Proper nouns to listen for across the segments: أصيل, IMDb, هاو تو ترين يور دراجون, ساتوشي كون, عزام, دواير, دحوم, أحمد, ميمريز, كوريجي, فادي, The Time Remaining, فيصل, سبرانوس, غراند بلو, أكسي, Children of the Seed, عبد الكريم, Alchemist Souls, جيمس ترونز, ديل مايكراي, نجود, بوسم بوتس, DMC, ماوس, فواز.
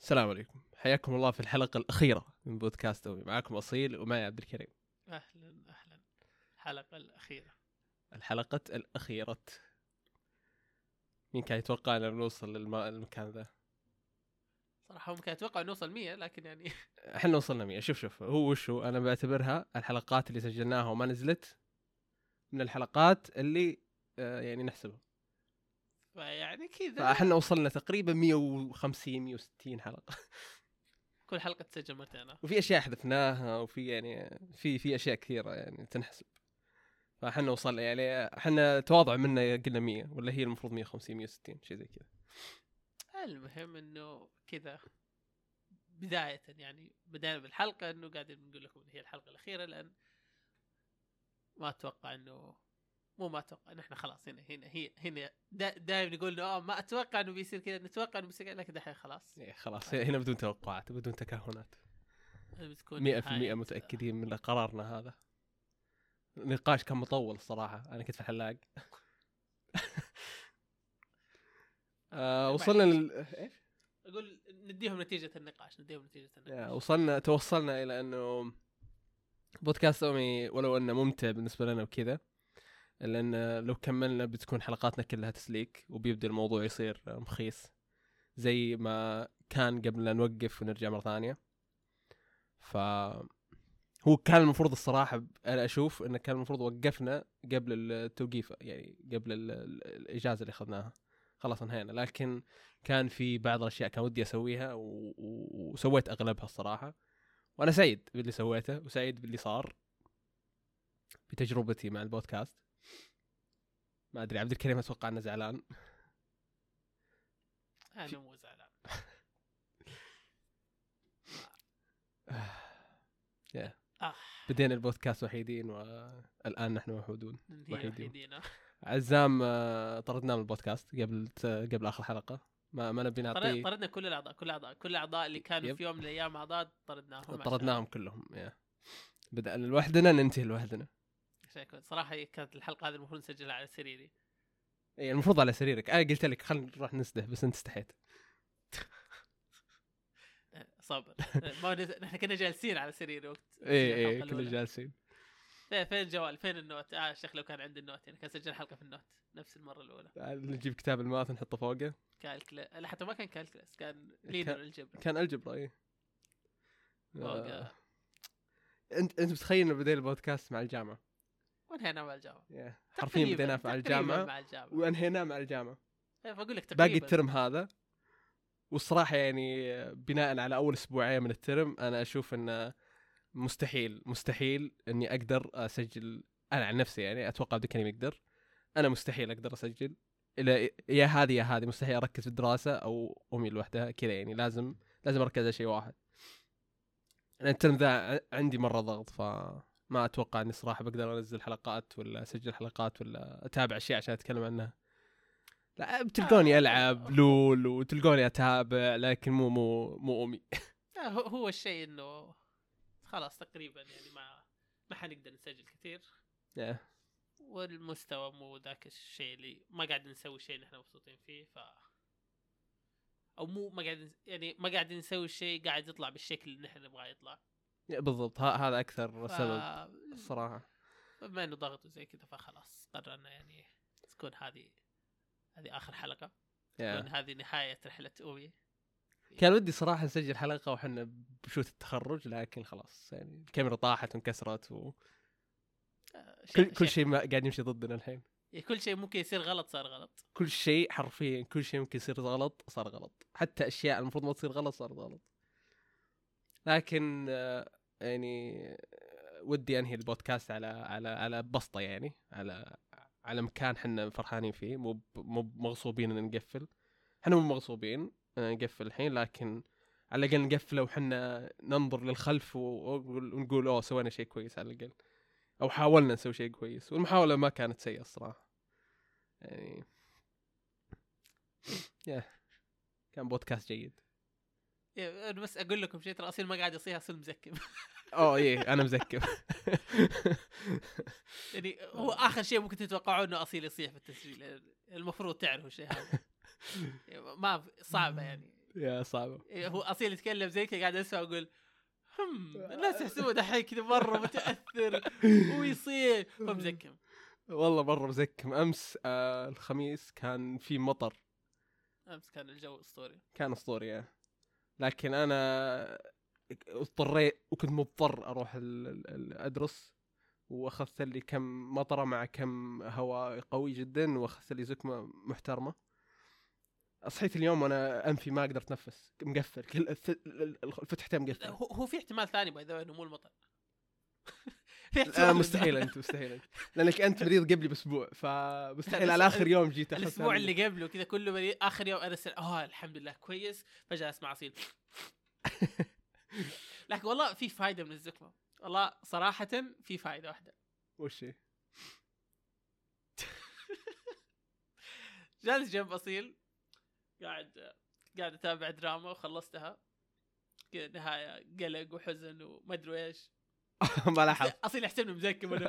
السلام عليكم، حياكم الله في الحلقة الأخيرة من بودكاست أوي. معاكم أصيل ومعي عبد الكريم. أهلا. الحلقة الأخيرة. مين كان يتوقع أن نوصل للمكان ذا؟ صراحة ممكن أتوقع نوصل 100، لكن يعني إحنا وصلنا 100. شوف هو وشو، أنا بعتبرها الحلقات اللي سجلناها وما نزلت من الحلقات اللي يعني نحسبها، يعني كذا إحنا وصلنا تقريبا 150-160 حلقة. كل حلقة تسجل مرتين، وفي أشياء حذفناها، وفي يعني في أشياء كثيرة يعني تنحسب. فإحنا وصلنا يعني إحنا تواضع منا قلنا 100، ولا هي المفروض 150-160 شيء زي كذا. المهم انه كذا بداية بالحلقة انه قاعدين نقول لكم هي الحلقة الأخيرة، لأن ما اتوقع ان احنا خلاص هنا دائما نقول انه ما اتوقع انه بيصير كذا، نتوقع انه بيصير كذا، لكن دحين خلاص هنا بدون توقعات، بدون تكهنات، بتكون 100% متأكدين من قرارنا. هذا النقاش كان مطول صراحة، انا كنت في الحلاق. وصلنا ايش اقول، نديهم نتيجة النقاش. توصلنا الى انه بودكاست أومي ولو انه ممتع بالنسبة لنا وكذا، لان لو كملنا بتكون حلقاتنا كلها تسليك، وبيبدا الموضوع يصير مخيص زي ما كان قبل لا نوقف ونرجع مرة ثانية. فهو كان المفروض الصراحة انا اشوف انه كان المفروض وقفنا قبل التوقيف، يعني قبل الاجازة اللي اخذناها خلاص انهينا، لكن كان في بعض الاشياء كان ودي اسويها وسويت اغلبها الصراحه، وانا سعيد باللي سويته وسعيد باللي صار بتجربتي مع البودكاست. ما ادري عبد الكريم اتوقع انه زعلان. انا مو زعلان. بدينا البودكاست وحيدين، والان نحن وحيدين. عزام طردنا من البودكاست قبل آخر حلقة. ما نبي نعطيه، طردنا كل الأعضاء اللي كانوا في يوم من الأيام أعضاء طردناهم كلهم. بدأنا لوحدنا، ننتهي لوحدنا. صراحة كانت الحلقة هذه المفروض نسجلها على سريري. إيه المفروض على سريرك، أنا قلت لك خلينا نروح نسده، بس أنت استحيت. صبر، نحن كنا جالسين على سريري وقت. إيه كنا جالسين. فين جوال، فين النوت؟ شكله كان عند النوت، يعني كان سجل حلقة في النوت نفس المرة الأولى. نجيب كتاب الماث نحطه فوقه. كالكلا، حتى ما كان كالكلاس، كان لينير الجبر. كان الجبر إيه. أنت متخيل إنه بدينا البودكاست مع الجامعة؟ وانهينا مع الجامعة. حرفيا بدينا مع الجامعة وانهينا مع الجامعة. فأقول لك باقي الترم هذا، والصراحة يعني بناء على أول أسبوعين من الترم أنا أشوف إنه مستحيل اني اقدر اسجل. انا عن نفسي يعني اتوقع بدي كلمه يقدر، انا مستحيل اقدر اسجل الى يا هذه مستحيل اركز في الدراسه او امي لوحدها كذا، يعني لازم اركز على شيء واحد. انا الترم ذا عندي مره ضغط، فما اتوقع اني صراحه بقدر انزل حلقات ولا اسجل حلقات ولا اتابع شيء عشان اتكلم عنها. لا بتلقوني العب لول وتلقوني اتابع، لكن مو امي. هو الشيء انه خلاص تقريبا يعني ما حنقدر نسجل كثير. والمستوى مو ذاك الشيء اللي ما قاعد نسوي شيء نحن مبسوطين فيه، او مو ما قاعدين نسوي شيء قاعد يطلع بالشكل اللي نحن نبغاه يطلع. بالضبط، هذا اكثر سبب الصراحه، بما انه ضغط وزي كذا. فخلاص قررنا يعني تكون هذه اخر حلقه، تكون هذه نهايه رحله أوي. كان ودي صراحة نسجل حلقة وحنا بشوت التخرج، لكن خلاص يعني الكاميرا طاحت وانكسرت كل شيء ما قاعد يمشي ضدنا الحين. كل شيء ممكن يصير غلط صار غلط، كل شيء حرفيا، كل شيء ممكن يصير غلط صار غلط، حتى أشياء المفروض ما تصير غلط صار غلط. لكن يعني ودي أنهي البودكاست على بسطة، يعني على مكان حنا فرحانين فيه، مو مغصوبين إن نقفل. حنا مو مغصوبين نقفل الحين، لكن على الأقل نقفله وحنا ننظر للخلف ونقول سوينا شيء كويس على الأقل، أو حاولنا نسوي شيء كويس، والمحاولة ما كانت سيئة الصراحة. يعني كان بودكاست جيد. بس أقول لكم شيء، ترى أصيل ما قاعد يصيح، أصيل مزكم. ايه انا مذكر. يعني هو اخر شيء ممكن تتوقعوا انه اصيل يصيح بالتسجيل، المفروض تعرفوا شيء هذا. ما صعبه يعني، يا صعبه. هو اصيل يتكلم زي كذا قاعد اسمع اقول الناس يحسبوا دحين كذا مره متاثر ويصيح، فمزكم والله مره مزكم. امس الخميس كان في مطر، امس كان الجو اسطوري، كان اسطوري، لكن انا اضطريت وكنت مضطر اروح ادرس، واخذت لي كم مطره مع كم هواء قوي جدا، واخذت لي زكمه محترمه. صحيت اليوم وانا انفي ما اقدر اتنفس، مقفل كل الفتحتين مقفل. هو في احتمال ثاني باي ذا انه مو المطر. مستحيل انت، مستحيل، لانك انت مريض قبلي باسبوع، فمستحيل على اخر يوم جيت الاسبوع اللي قبله كذا كله مريض، اخر يوم انا الحمد لله كويس، فجاه اسمع اصيل. لكن والله في فايده من الزكمه، والله صراحه في فايده واحده. وش هي؟ جالس جنب اصيل قاعد اتابع دراما وخلصتها كذا، نهايه قلق وحزن وما ادري ايش. ما لاحظ اصيل يحسبني مزكم انا.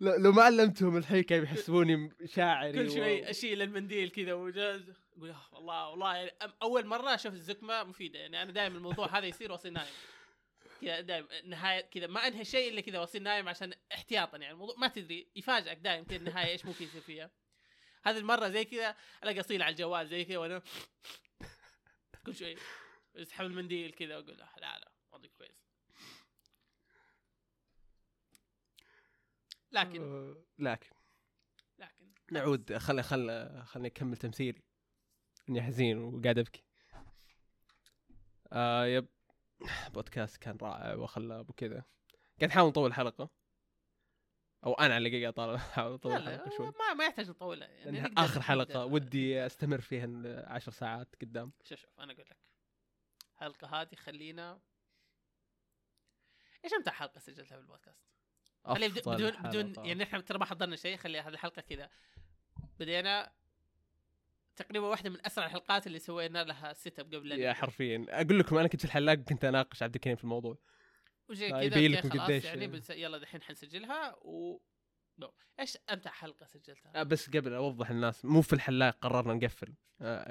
لو ما علمتهم الحين كانوا بيحسبوني شاعري، كل شوي اشيل المنديل كذا وجاز اقول والله يعني اول مره اشوف الزكمه مفيده. يعني انا دائما الموضوع هذا يصير واصيل نايم كذا، دائما نهايه كذا ما انهي شيء الا كذا واصيل نايم، عشان احتياطا يعني الموضوع ما تدري يفاجئك دائما كذا النهايه ايش ممكن يصير فيها. هذه المره زي كذا الاقي اصيل على الجوال زي كذا وانا كل شوي اسحب المنديل كذا واقول لا وضعي كويس. لكن نعود. خلني اكمل تمثيلي اني حزين وقاعد ابكي. يب بودكاست كان رائع وخلى ابو كذا، قاعد احاول اطول الحلقه، او انا على الحقيقه احاول اطول الحلقه شوي. ما يحتاج نطولها يعني، اخر حلقه ودي استمر فيها 10 ساعات قدام. شوف انا اقول لك، الحلقه هذه خلينا ايش امتى حلقه سجلتها بالبودكاست؟ خلي بدون يعني نحن ترى ما حضرنا شيء، خلي هذه الحلقه كذا بدينا تقريبا واحده من اسرع الحلقات اللي سوينا لها سيت اب قبل. يا حرفيا اقول لكم انا كنت في الحلاق كنت اناقش عبد الكريم في الموضوع وجي كذا خلاص يعني يلا دحين حنسجلها ايش امتع حلقه سجلتها؟ بس قبل اوضح الناس، مو في الحلاق قررنا نقفل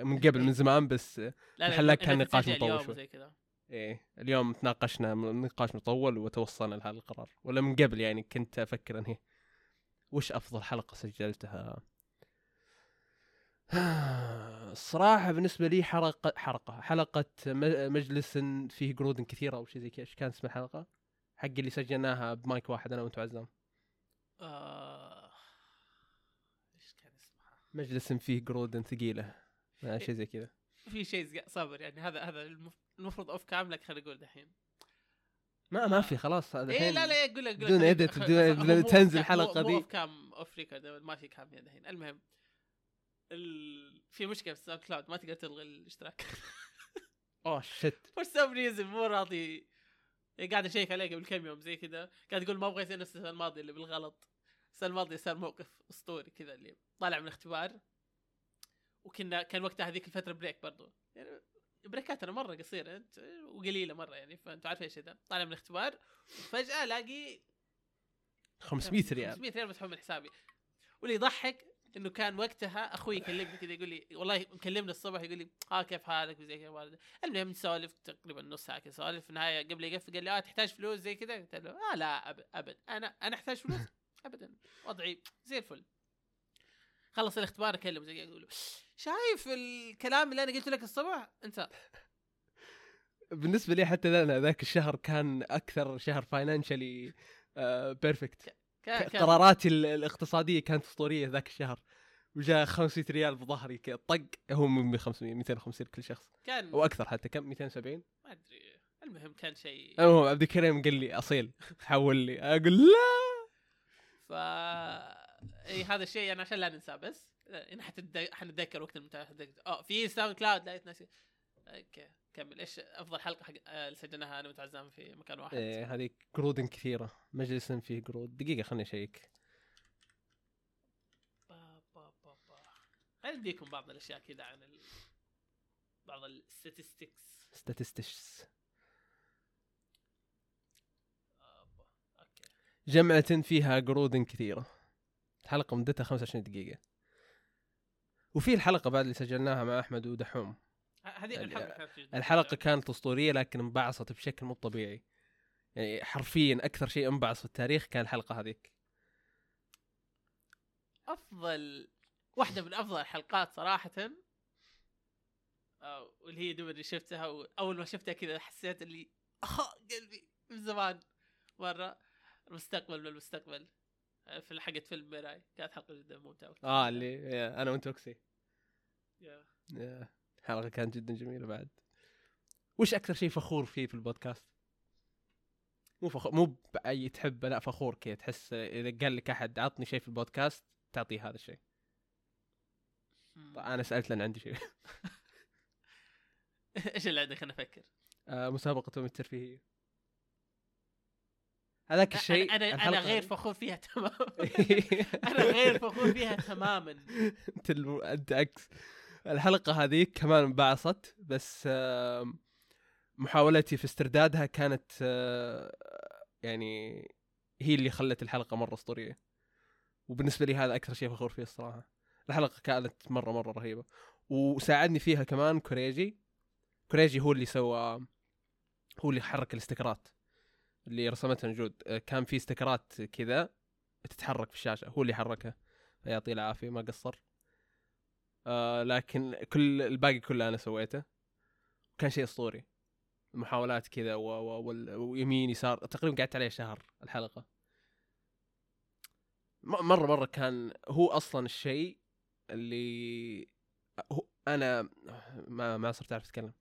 من قبل من زمان، بس الحلاق كان نقاش مطول شوي. ايه اليوم تناقشنا نقاش مطول وتوصلنا لهذا القرار، ولا من قبل يعني كنت افكر انهي. وش افضل حلقه سجلتها؟ الصراحه بالنسبه لي حلقه مجلس فيه قرود كثيره او شيء زي كذا. ايش كان اسم الحلقه حق اللي سجلناها بمايك واحد انا وانت وعزام؟ ايش كان اسمها؟ مجلس فيه قرود ثقيله شيء زي كذا، في شيء صابر يعني. هذا المفروض اوف كامل لك، خلينا نقول دحين ما في خلاص هذا الحين. لا اقول بدون اديت بدون تنزل حلقه دي اوف كام اوف ريكورد، ما في كام دحين. المهم في مشكله في الساوند كلاود، ما تقدر تلغي الاشتراك. اوه شت فور سم ريزن، مو راضي. قاعد اشيك عليه قبل كم يوم زي كذا، قاعد يقول ما ابغى يصير نفس السنه الماضيه اللي بالغلط. السنه الماضيه صار موقف اسطوري كذا، اللي طالع من الاختبار كان وقتها هذيك الفتره بريك برضو، يعني بريكاتنا مره قصيره وقليله مره يعني، فانتوا عارفين ايش هذا. طالع من الاختبار فجاه الاقي 500 ريال مسحوب من حسابي. واللي يضحك انه كان وقتها اخوي كلمني كذا يقول لي والله مكلمني الصبح يقول لي كيف حالك وزي كذا والله. المهم سولف تقريبا نص ساعه كذا سولف، في النهايه قبل يقفل قال لي تحتاج فلوس زي كذا، قلت له لا ابد انا احتاج فلوس ابدا، وضعي زي الفل. خلص الاختبار اكلم زي اقول له شايف الكلام اللي انا قلت لك الصبح انت. بالنسبه لي حتى انا ذاك الشهر كان اكثر شهر فاينانشلي بيرفكت، قراراتي الاقتصاديه كانت اسطوريه ذاك الشهر. وجاء 500 ريال بظهري كذا طق، هو من 500 250 كل شخص كان واكثر، حتى كم 270 ما ادري. المهم كان شيء، المهم عبد الكريم قال لي اصيل حول لي، اقول لا. اي هذا الشيء يعني عشان لا ننسى، بس انا حنتذكر وقت المتاخر. في ساوند كلاود لا يتنسي. اوكي كمل. ايش افضل حلقه سجلناها انا وعزام في مكان واحد؟ ايه هذه قرود كثيره، مجلس فيه قرود. دقيقه خلني اشيك. هل بديكم بعض الاشياء كذا عن بعض الستاتستكس جمعة فيها قرود كثيرة. الحلقة مدتها 25 دقيقة. وفي الحلقة بعد اللي سجلناها مع أحمد ودحوم. هذه الحلقة كانت أسطورية لكن انبعصت بشكل مو طبيعي. يعني حرفيا أكثر شيء انبعص في التاريخ كان الحلقة هذيك. أفضل واحدة من أفضل الحلقات صراحة. واللي هي دوب اللي شفتها أول ما شفتها كذا حسيت اللي قلبي من زمان مرة. المستقبل بالمستقبل في حقة فيلم ميراي كانت حلقة جدا ممتعة. اللي أنا وأنت أكسي. الحلقة كانت جدا جميلة بعد. وش أكثر شيء فخور فيه في البودكاست؟ مو بأي تحبه، لا فخور كي تحس إذا قال لك أحد عطني شيء في البودكاست تعطيه هذا الشيء. أنا سألت لأن عندي شيء. إيش اللي عندك؟ أنا أفكر. مسابقة توم الترفيهية. هذاك الشيء أنا غير فخور فيها تماما. أنا غير فخور فيها تماما. أنت عكس. الحلقة هذه كمان انبعصت، بس محاولتي في استردادها كانت يعني هي اللي خلت الحلقة مرة أسطورية. وبالنسبة لي هذا أكثر شيء فخور فيه الصراحة. الحلقة كانت مرة رهيبة، وساعدني فيها كمان كوريجي هو اللي حرك الاستكرات اللي رسمتها نجود. كان في استكرات كذا تتحرك في الشاشة، هو اللي حركها، فيعطيه العافية ما قصر. لكن كل الباقي كله أنا سويته، كان شيء أسطوري. محاولات كذا ويمين يسار، تقريبا قعدت عليه شهر الحلقة. مرة كان هو أصلا الشيء اللي أنا ما صرت أعرف أتكلم.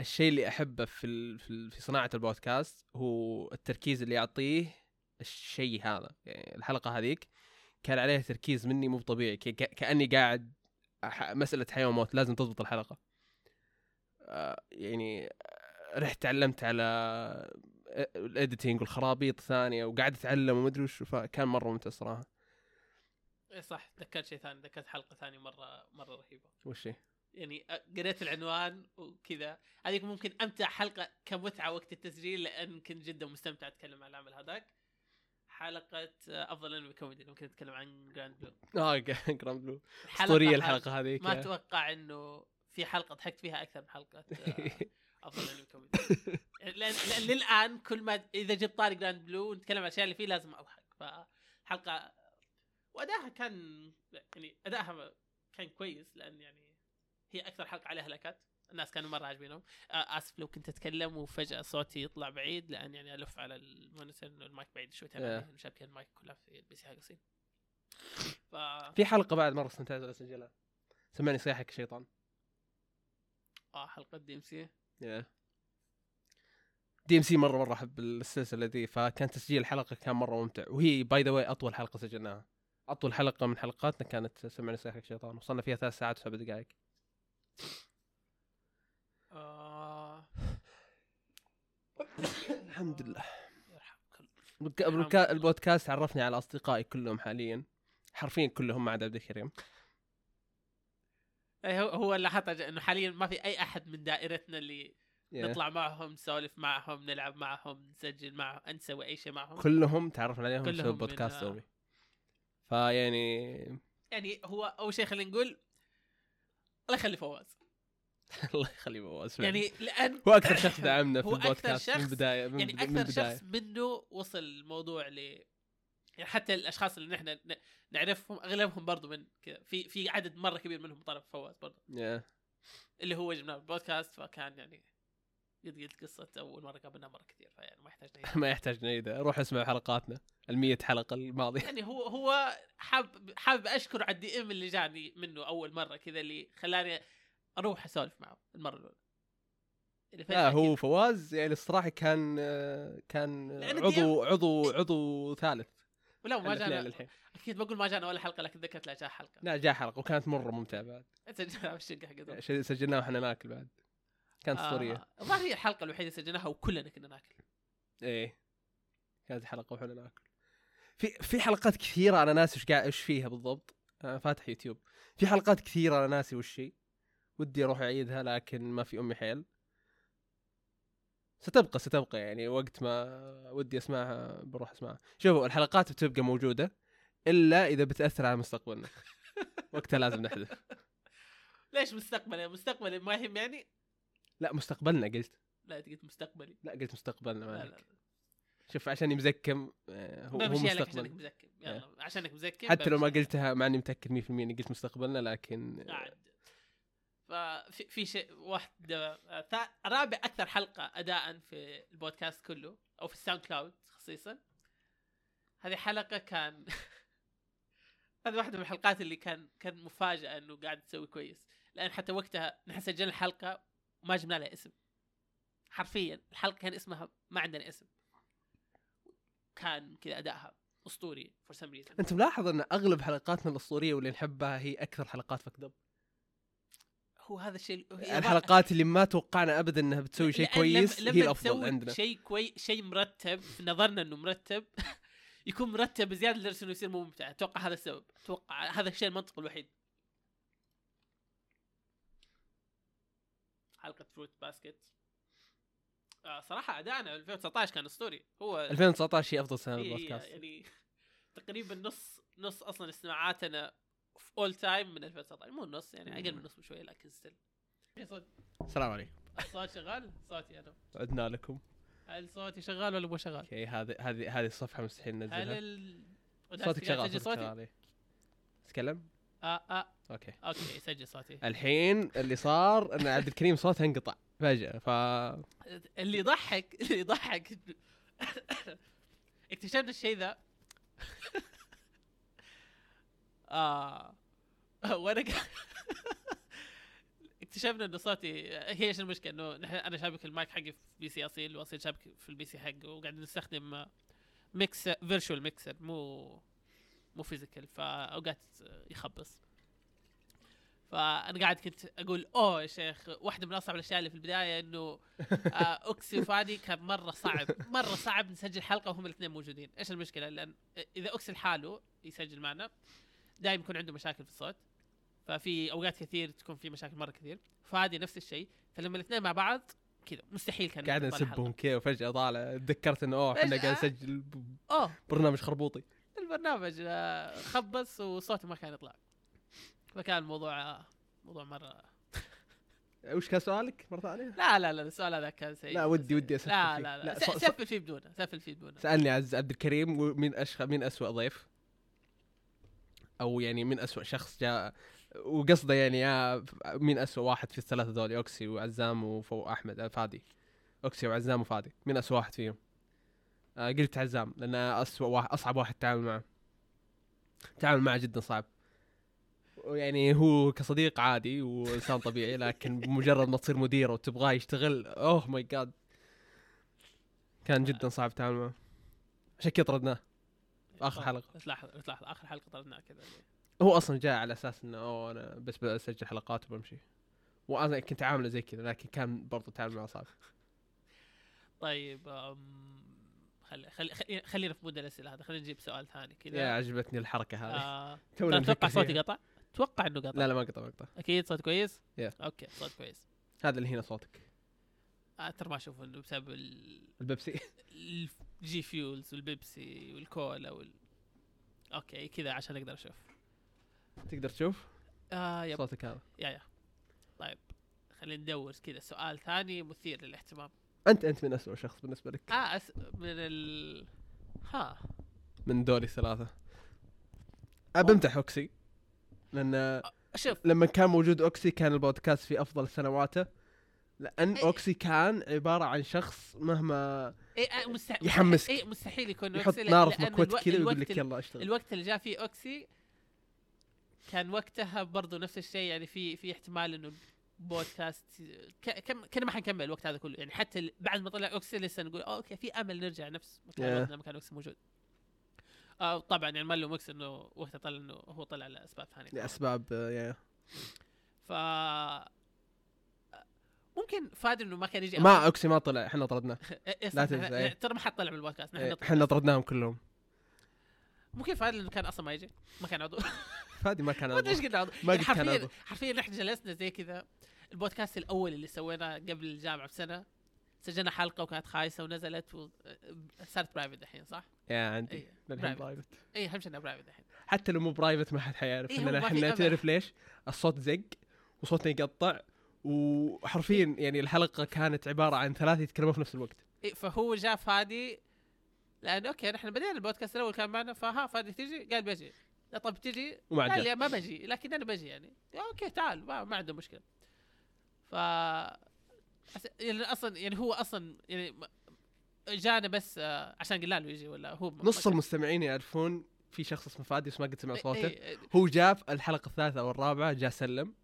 الشيء اللي أحبه في صناعة البودكاست هو التركيز اللي يعطيه الشيء هذا. يعني الحلقة هذيك كان عليها تركيز مني مو طبيعي، كأني قاعد مسألة حياة وموت، لازم تضبط الحلقة. يعني رحت تعلمت على الإديتينج والخرابيط ثانية، وقاعد أتعلم ومدري وش، فكان مرة ممتع صراحة. إيه صح، ذكرت شيء ثاني، ذكرت حلقة ثانية مرة رهيبة. وشي؟ يعني قريت العنوان وكذا. هذيك ممكن أمتع حلقة كمتعة وقت التسجيل، لأن كنت جدا مستمتع أتكلم عن العمل هذاك. حلقة أفضل أنمي كوميدي ممكن أتكلم عن غراند بلو. غراند بلو أسطورية الحلقة هذيك. ما أتوقع أنه في حلقة ضحكت فيها أكثر من حلقة أفضل أنمي كوميدي. لأن للآن كل ما إذا جبت طارق غراند بلو ونتكلم عن الأشياء اللي فيه لازم أضحك. فحلقة وأداها كان يعني أداها كان كويس، لأن يعني هي أكثر حلقة عليها هلاكات. الناس كانوا مرة عاجبينهم. آسف لو كنت أتكلم وفجأة صوتي يطلع بعيد، لأن يعني ألف على المونيتور والمايك بعيد شوي تمام، مشابكين المايك كلها في البيسي هاقصين. في حلقة بعد مرة استمتعت على سجلها، سمعني صياحك شيطان. حلقة DMC. DMC مرة أحب السلسلة دي، فكان تسجيل الحلقة كان مرة ممتع. وهي باي ذا واي أطول حلقة سجلناها، أطول حلقة من حلقاتنا كانت سمعني صياحك شيطان، وصلنا فيها 3 ساعات و7 دقائق. الحمد لله. البودكاست عرفني على أصدقائي كلهم حاليا، حرفيا كلهم مع عبد الكريم. هو اللي حط إنه حاليا ما في أي أحد من دائرتنا اللي نطلع معهم، نسولف معهم، نلعب معهم، نسجل معهم، نسوي أي شيء معهم. كلهم تعرفنا عليهم بسبب بودكاست سوي. يعني هو أول شيء خلينا نقول الله يخلي فواز. الله يخلي بواسم. يعني لأن هو أكثر شخص دعمنا في البودكاست من البداية. شخص منه وصل الموضوع يعني حتى الأشخاص اللي نحن نعرفهم أغلبهم برضو من كذا. في عدد مرة كبير منهم طلب فواز برضو. اللي هو جبناه البودكاست، فكان يعني قلت قصة أول مرة قابلنا مرة كثير، فيعني ما يحتاج نعيدها. روح اسمع حلقاتنا 100 حلقة الماضية. يعني هو حاب أشكر على الدي إم اللي جاني منه أول مرة كذا، اللي خلاني أروح أسولف معه المرة الأولى. هو فواز يعني الصراحة كان عضو ثالث. ولا ما جانا أكيد، بقول ما جانا ولا حلقة، لكن ذكرت لا جاء حلقة. لا جاء حلقة وكانت مرة ممتعة بعد. سجلناها في الشقة حقتنا. سجلناها وإحنا ناكل بعد، كانت أسطورية. الظاهر هي الحلقة الوحيدة سجلناها وكلنا كنا ناكل. إيه كانت حلقة وإحنا ناكل. في حلقات كثيرة أنا ناسي إيش فيها بالضبط. فاتح يوتيوب، في حلقات كثيرة أنا ناسي وش هي، ودي أروح أعيدها لكن ما في أمي حيل. ستبقى يعني وقت ما ودي اسمعها بروح اسمعها. شوفوا الحلقات بتبقى موجودة إلا إذا بتأثر على مستقبلنا وقتها لازم نحذف. ليش مستقبلي ما يهم يعني؟ لا مستقبلنا قلت. لا أنت قلت مستقبلي. لا قلت مستقبلنا ما عليك. شوف عشان يمزكم هو مستقبل. مزكم. يلا عشانك مزكم. حتى لو ما قلتها مع إني متأكد 100% إني قلت مستقبلنا لكن. في شيء واحدة رابع أكثر حلقة أداءً في البودكاست كله أو في الساوند كلاود خصيصاً. هذه حلقة كان هذه واحدة من الحلقات اللي كان مفاجأة إنه قاعد تسوي كويس، لأن حتى وقتها نحن سجلنا الحلقة وما جبنا لها اسم حرفياً. الحلقة كان اسمها ما عندنا اسم، كان كذا أداءها أسطوري for some reason. أنت ملاحظ أن أغلب حلقاتنا الأسطورية واللي نحبها هي أكثر حلقات فكذب. وهذا الشيء الحلقات اللي ما توقعنا ابدا انها بتسوي شيء كويس هي الافضل عندنا. شيء مرتب في نظرنا انه مرتب يكون مرتب بزياده لدرجه انه يصير مو ممتع. اتوقع هذا السبب، اتوقع هذا الشيء المنطق الوحيد. حلقه فروت باسكت صراحه ادائنا 2019 كان اسطوري. هو 2019 هي افضل سنه للبودكاست يعني تقريبا نص اصلا استماعاتنا في all time من 2019. مو النص يعني أقل من نص بشوية لكن still. السلام عليكم. الصوت شغال؟ صوتي أنا عدنا لكم. هل صوتي شغال ولا مو شغال؟ اوكي هذه الصفحة مستحيل ننزلها. هل صوتك شغال؟ صوتي تتكلم؟ اوكي سجل صوتي. الحين اللي صار ان عبد الكريم صوته انقطع فجأة. اللي يضحك اكتشفت الشيء ذا وانا اكتشفنا انه صوتي هي ايش المشكله انه انا شابك المايك حقي في بي سي اصيل، واصيل شابك في البي سي حقه، وقاعد نستخدم ميكسر فيرتشوال ميكسر مو فيزيكال، فاوقات يخبص. فانا قاعد كنت اقول اوه يا شيخ، واحده من اصعب الاشياء اللي في البدايه انه اكسي وفادي كان مره صعب نسجل حلقه وهم الاثنين موجودين. ايش المشكله؟ لان اذا اكسي لحاله يسجل معنا دائما يكون عنده مشاكل في الصوت، ففي اوقات كثير تكون في مشاكل مره كثير. فادي نفس الشيء، فلما الاثنين مع بعض كذا مستحيل كان قاعد نسبهم كذا. وفجاه طالع تذكرت انه احنا قاعد نسجل برنامج خربوطي. البرنامج خبص وصوته ما كان يطلع، فكان الموضوع مره وش كان سؤالك مره ثانيه؟ لا السؤال هذا كان سيء. لا ودي اسفل فيه. لا سفل فيه بدونه. سالني عز عبد الكريم مين اسوء ضيف او يعني من أسوأ شخص جاء، وقصده يعني من أسوأ واحد في الثلاثه ذول، اوكسي وعزام واحمد فادي. اوكسي وعزام وفادي من أسوأ واحد فيهم؟ قلت عزام لان أسوأ واحد، اصعب واحد تعامل معه جدا صعب. يعني هو كصديق عادي وانسان طبيعي، لكن بمجرد ما تصير مدير وتبغاه يشتغل اوه ماي جاد كان جدا صعب التعامل معه. عشان كذا طردناه اخر حلقه. لاحظ اخر حلقه طردناه كذا. هو اصلا جاء على اساس انه انا بس بسجل حلقات وبمشي، وانا كنت عامله زي كذا، لكن كان برضه تعامل مع صعب. طيب خلينا في مود الاسئله هذا، خلينا نجيب سؤال ثاني كذا. يا عجبتني الحركه هذه. اتوقع صوتي قطع. اتوقع انه قطع. لا ما قطع اكيد. صوت كويس. اوكي صوت كويس. هذا اللي هنا صوتك ترى ما اشوفه انه بسبب البيبسي الجي فيولز والبيبسي والكولا اوكي كذا عشان اقدر اشوف. تقدر تشوف صوتك هذا يا طيب خلينا ندور كذا سؤال ثاني مثير للاهتمام. انت من أسوأ شخص بالنسبه لك؟ من دوري ثلاثه بمدح اوكسي، لان لما كان موجود اوكسي كان البودكاست في افضل سنواته، لأن أوكسي كان عبارة عن شخص مهما يحمسك مستحيل يكون أوكسي يحط نار في مكوة كده ويقول لك يلا اشتغل. الوقت اللي جاء فيه أوكسي كان وقتها برضو نفس الشيء، يعني في احتمال إنه بودكاست كنا ما حنكمل الوقت هذا كله، يعني حتى بعد ما طلع أوكسي لسه نقول أوكي في أمل نرجع نفس مكاننا ما كان أوكسي موجود. طبعا يعني ما له مكس إنه وقتها طلع إنه هو طلع لأسباب ثانية. لأسباب ممكن فادي انه ما كان يجي ما اوكسي ما طلع. احنا طردناه. لا تنسى ترى ما حد طلع من البودكاست. احنا طردناهم كلهم. ممكن فادي انه كان اصلا ما يجي، ما كان عضو. فادي ما كان عضو. ليش قلنا عضو؟ حرفيا احنا جلسنا زي كذا. البودكاست الاول اللي سويناه قبل الجامعه بسنه سجلنا حلقه وكانت خايسه ونزلت وصارت برايفت الحين صح؟ يا عندي الحين برايفت. اي اهم شيء انها برايفت الحين. حتى لو مو برايفت ما حد حيعرف. إيه احنا تعرف ليش؟ الصوت زق وصوتنا يقطع وحرفيا يعني الحلقه كانت عباره عن ثلاثه يتكلموا في نفس الوقت. إيه فهو جاء فادي لأنه اوكي نحن بدينا البودكاست الاول كان معنا فها فادي تيجي قال بيجي. طب تيجي؟ قال لي ما بجي لكن انا بجي يعني. اوكي تعال ما عنده مشكله. ف يعني اصلا يعني هو اصلا يعني جانا بس عشان قلنا له يجي ولا هو نص المستمعين يعرفون في شخص اسمه فادي بس ما قد سمع صوته. هو جاء الحلقه الثالثه والرابعه جاء سلم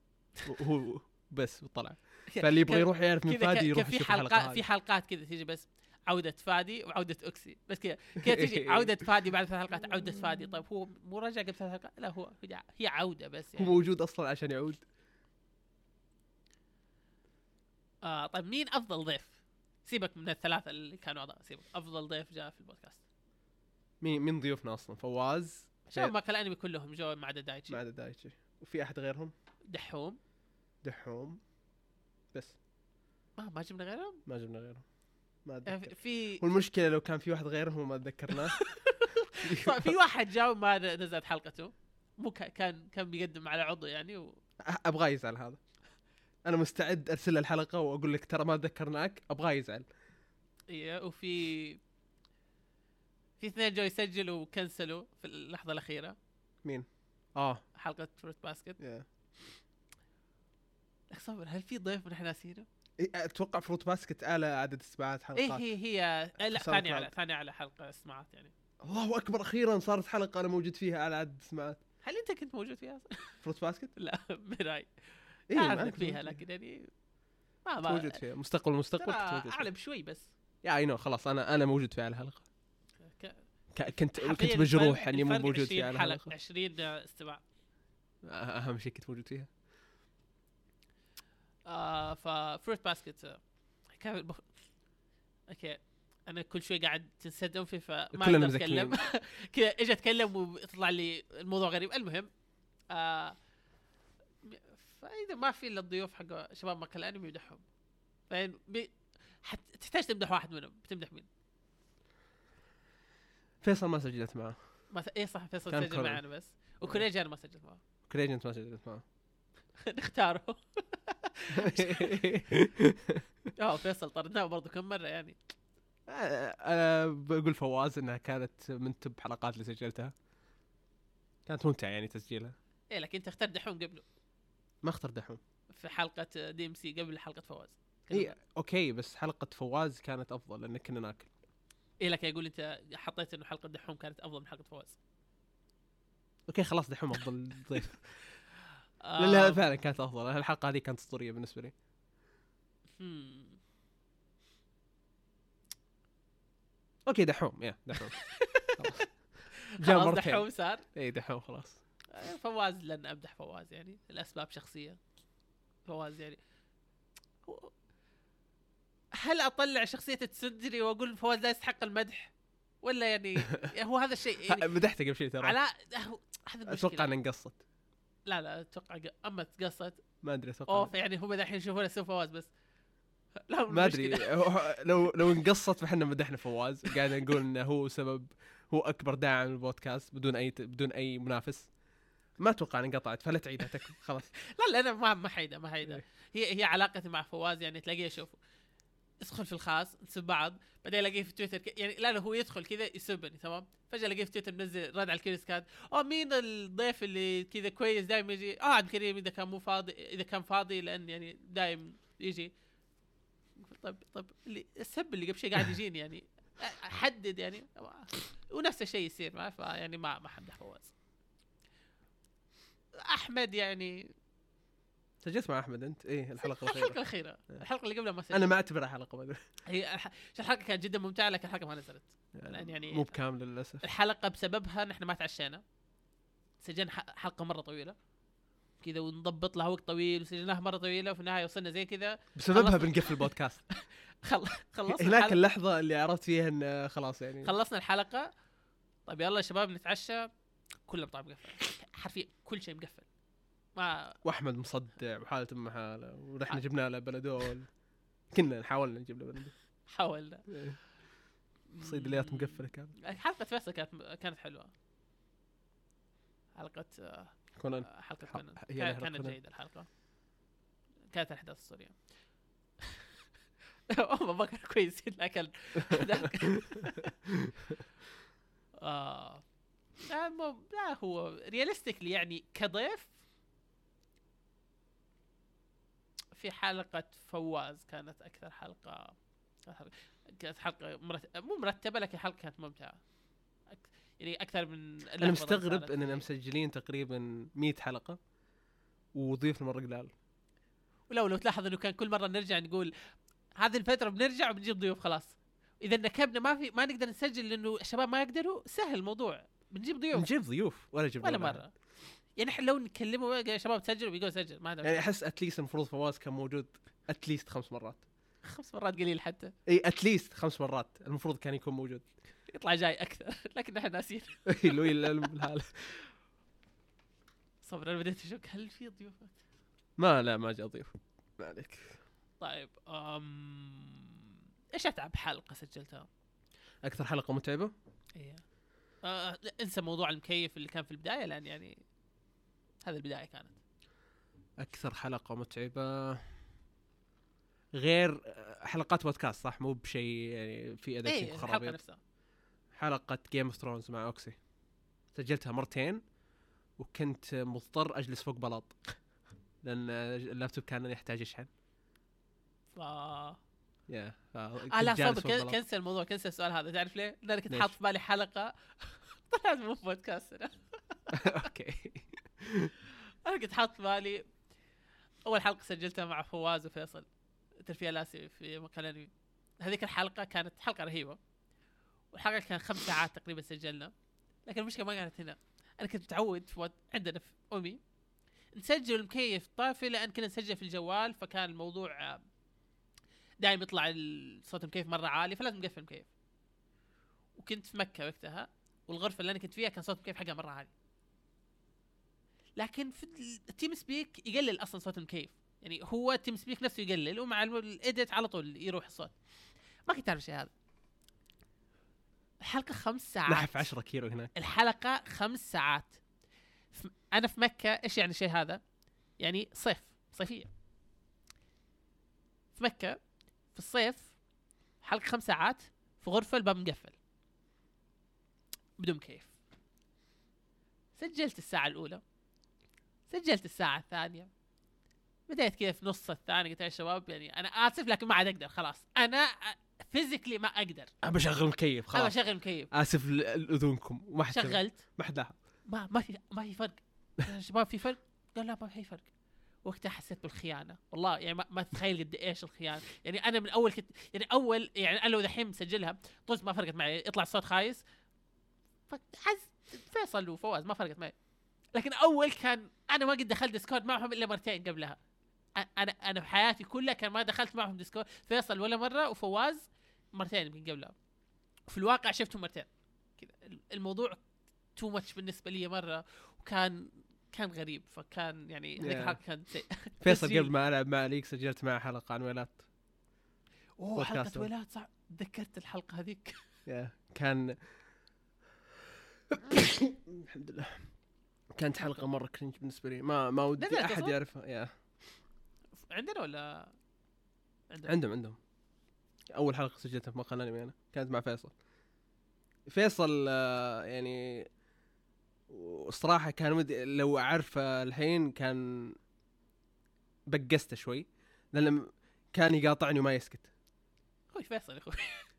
وهو بس وطلع فاللي يبغى يروح يعرف من فادي يروح يشوف الحلقه. في حلقات كذا تيجي بس عودة فادي وعودة أكسي بس كذا تيجي عودة فادي بعد ثلاث حلقات عودة فادي. طيب هو مو رجع قبل ثلاث حلقات لا هو هي عودة بس يعني. هو موجود أصلا عشان يعود. طيب مين أفضل ضيف؟ سيبك من الثلاثة اللي كانوا أعضاء سيبك أفضل ضيف جاء في البودكاست. مين ضيوفنا أصلا؟ فواز شباب ما كان أنمي كلهم جوا ما عدا دايتشي. ما عدا دايتشي وفي أحد غيرهم؟ دحوم بس ما جبنا غيرهم. ما أتذكر. في والمشكلة لو كان في واحد غيرهم ما تذكرناه. في واحد جاء وما نزلت حلقته مو كان بيقدم على عضو يعني أبغى يزعل هذا. أنا مستعد أرسل الحلقة وأقول لك ترى ما ذكرناك أبغى يزعل. إيه وفي اثنين جو يسجلوا وكنسلوا في اللحظة الأخيرة. مين؟ حلقة فروت باسكت. لك صبر هل في ضيف نحن ناسينه؟ اتوقع فروت باسكت اعلى عدد استماعات حلقات. إيه هي لا ثاني على حلقه استماعات يعني. الله اكبر اخيرا صارت حلقه انا موجود فيها على عدد استماعات. هل انت كنت موجود فيها فروت باسكت؟ لا مراي إيه اعرفك فيها لكن يعني ما موجود فيها مستقبل اعلى بشوي بس يا اي نو خلاص انا موجود في الحلقه كنت مجروح اني مو موجود في الحلقه 20 استماع اهم شيء كنت موجود فيها. ففروت باسكت كان اوكي انا كل شوي قاعد تنسدم فيه فما اتكلم كذا اجي اتكلم ويطلع لي الموضوع غريب. المهم فاذا ما في الا الضيوف حق شباب مقهى الانمي يمدحهم تحتاج تمدح واحد منهم بتمدح مين؟ فيصل ما سجلت معه ايه صح فيصل سجل معنا بس وكوريجي انا ما سجلت معه. كوريجي انت ما سجلت معه نختاره. فيصل طردناه برضو كم مرة يعني. أنا بقول فواز إنها كانت من تب حلقات اللي سجلتها كانت ممتعة يعني تسجيلها. إيه لكن أنت اخترت دحوم قبله. ما اخترت دحوم في حلقة دي إم سي قبل حلقة فواز. إيه أوكي بس حلقة فواز كانت أفضل لأن كنا ناكل. إيه لكن يقول أنت حطيت إنه حلقة دحوم كانت أفضل من حلقة فواز. أوكي خلاص دحوم أفضل ضيف. لا فعلا كانت أفضل. الحلقة هذه كانت أسطورية بالنسبة لي. أوكي دحوم دحوم خلاص دحوم صار. إيه دحوم خلاص. فواز لن أمدح فواز يعني الأسباب شخصية. فواز يعني هل أطلع شخصية تسندري وأقول فواز لا يستحق المدح ولا يعني هو هذا الشيء يعني مدحته قبل شيء ترى على هذا أتوقع أن انقصت. لا اتوقع اما تقصت ما ادري اتوقع يعني هم الحين يشوفون فواز بس لا ما ادري لو انقصت فاحنا مدحنا فواز قاعد نقول انه هو سبب هو اكبر داعم للبودكاست بدون اي منافس ما اتوقع انقطعت فلا تعيدها خلاص. لا انا ما حيدها هي علاقتي مع فواز يعني تلاقيه شوفه ادخل في الخاص نسب بعض بعدين الاقيه في تويتر يعني لا هو يدخل كذا يسبني تمام فجاه الاقيه في تويتر منزل رد على الكريسكات مين الضيف اللي كذا كويس دايم يجي عبد الكريم اذا كان مو فاضي اذا كان فاضي لان يعني دايم يجي. طب السب اللي قبل شيء قاعد يجيني يعني احدد يعني ونفس الشيء يصير معه يعني ما حد فواز. احمد يعني سجلت مع أحمد أنت إيه الحلقة الأخيرة الحلقة اللي قبلها ما سجلت أنا ما أعتبرها حلقة بدل هي الحلقة كانت جدا ممتعة لكن الحلقة ما نزلت يعني مو بكامل للأسف. الحلقة بسببها نحن ما تعشينا سجلنا حلقة مرة طويلة كذا ونضبط لها وقت طويل وسجلناها مرة طويلة وفي النهاية وصلنا زي كذا بسببها بنقفل البودكاست. خلص هناك اللحظة اللي عرفت فيها إن خلاص يعني خلصنا الحلقة. طيب يلا يا شباب نتعشى كله طعم مقفل حرفيا كل شيء مقفل واحمد مصدع وحالته محاله ورحنا جبنا له بلدول كنا نحاول نجيب له بلدول حاولنا. صيدليات مقفله كانت. حلقه فيصل كانت حلوه. حلقه كونان. حلقه كونان كانت جيده الحلقه. كانت الاحداث السوريه. والله بكر كويس الاكل. لا هو رياليستيكلي يعني كضيف. في حلقة فواز كانت أكثر حلقة، كانت حلقة مو مرتبة لكن حلقة كانت ممتعة يعني أكثر من. أنا مستغرب إننا مسجلين تقريبا 100 حلقة وضيف المرة قلال. ولو تلاحظ إنه كان كل مرة نرجع نقول هذه الفترة بنرجع وبنجيب ضيوف خلاص. إذا نكبنا ما نقدر نسجل لأنه الشباب ما يقدروا. سهل الموضوع، بنجيب ضيوف ولا مرة. يعني إحنا لو نكلمه يا شباب تسجل ويقول سجل ما يعني أحس أتليست المفروض فواز كان موجود أتليست 5 مرات. 5 مرات قليل حتى. إيه أتليست 5 مرات المفروض كان يكون موجود. يطلع جاي أكثر لكن إحنا ناسين. إيه لو الحالة. صبر أنا بديت أشك هل في ضيوف؟ لا ما جاء ضيوف. ما عليك. طيب إيش أتعب حلقة سجلتها؟ أكثر حلقة متعبة؟ إيه. انسى موضوع المكيف اللي كان في البداية لأن يعني هذا البداية كانت أكثر حلقة متعبة. غير حلقات بودكاست صح مو بشيء يعني في أداء شيء خرابي. الحلقة نفسها حلقة جيمس ترونز مع أكسي سجلتها 2 مرات وكنت مضطر أجلس فوق بلاط لأن اللابتوب كان يحتاج يشحن. على صوب كنسل الموضوع، كنسل السؤال هذا. تعرف ليه؟ لأن كنت حاط في بالي حلقة طلعت مو بودكاست أنا. أوكي أنا كنت حاط في بالي أول حلقة سجلتها مع فواز وفيصل ترفيه لاسي في مقالني. هذيك الحلقة كانت حلقة رهيبة والحلقة كان 5 ساعات تقريبا سجلنا، لكن المشكلة ما كانت هنا. أنا كنت متعود عندنا في أمي نسجل المكيف طافي لأن كنا نسجل في الجوال، فكان الموضوع دائما يطلع الصوت المكيف مرة عالي فلازم نقفل المكيف. وكنت في مكة وقتها والغرفة اللي أنا كنت فيها كان صوت المكيف حقها مرة عالي، لكن في التيم سبيك يقلل أصلا صوت المكيف. يعني هو التيم سبيك نفسه يقلل ومع الإيديت على طول يروح الصوت. ما كنت أعرف شيء هذا. الحلقة 5 ساعات نحف 10 كيلو هناك. الحلقة 5 ساعات أنا في مكة. إيش يعني شيء هذا؟ يعني صيف، صيفية في مكة في الصيف. حلقة 5 ساعات في غرفة الباب مقفل بدون كيف. سجلت الساعة الأولى، سجلت الساعة الثانية، بدأت كذا في نص الثاني قلت يا شباب يعني أنا آسف لكن ما عاد أقدر خلاص. أنا فيزيكلي ما أقدر. أنا بشغل مكيف خلاص. أنا بشغل مكيف. آسف لأذنكم. شغلت. ما في فرق. يا شباب في فرق؟ قال لا ما في فرق. وقتها حسيت بالخيانة والله. يعني ما تتخيل قد إيش الخيانة. يعني أنا من أول يعني أنا لو دحين مسجلها طز ما فرقت معي. يطلع صوت خايس فيصل وفواز ما فرقت معي. لكن أول كان أنا ما قد دخلت ديسكورد معهم إلا 2 مرات قبلها. أنا بحياتي كلها كان ما دخلت معهم ديسكورد، فيصل ولا مرة وفواز 2 مرات يمكن قبلها. في الواقع شفتهم 2 مرات كذا. الموضوع تو ماتش بالنسبة لي مرة، وكان غريب. فكان يعني هذيك الحلقة كانت فيصل قبل ما ألعب مع ليك سجلت معه حلقة عن ويلات. حلقة ويلات صح، ذكرت الحلقة هذيك. كان الحمد لله كانت حلقة مرة كرينج بالنسبة لي. ما ودي أحد يعرفها. عندنا ولا عندهم أول حلقة سجلتها في مقال أنمي أنا كانت مع فيصل يعني الصراحة كان ودي لو أعرف الحين كان بقسته شوي لأن كان يقاطعني وما يسكت. أخوي فيصل أخوي.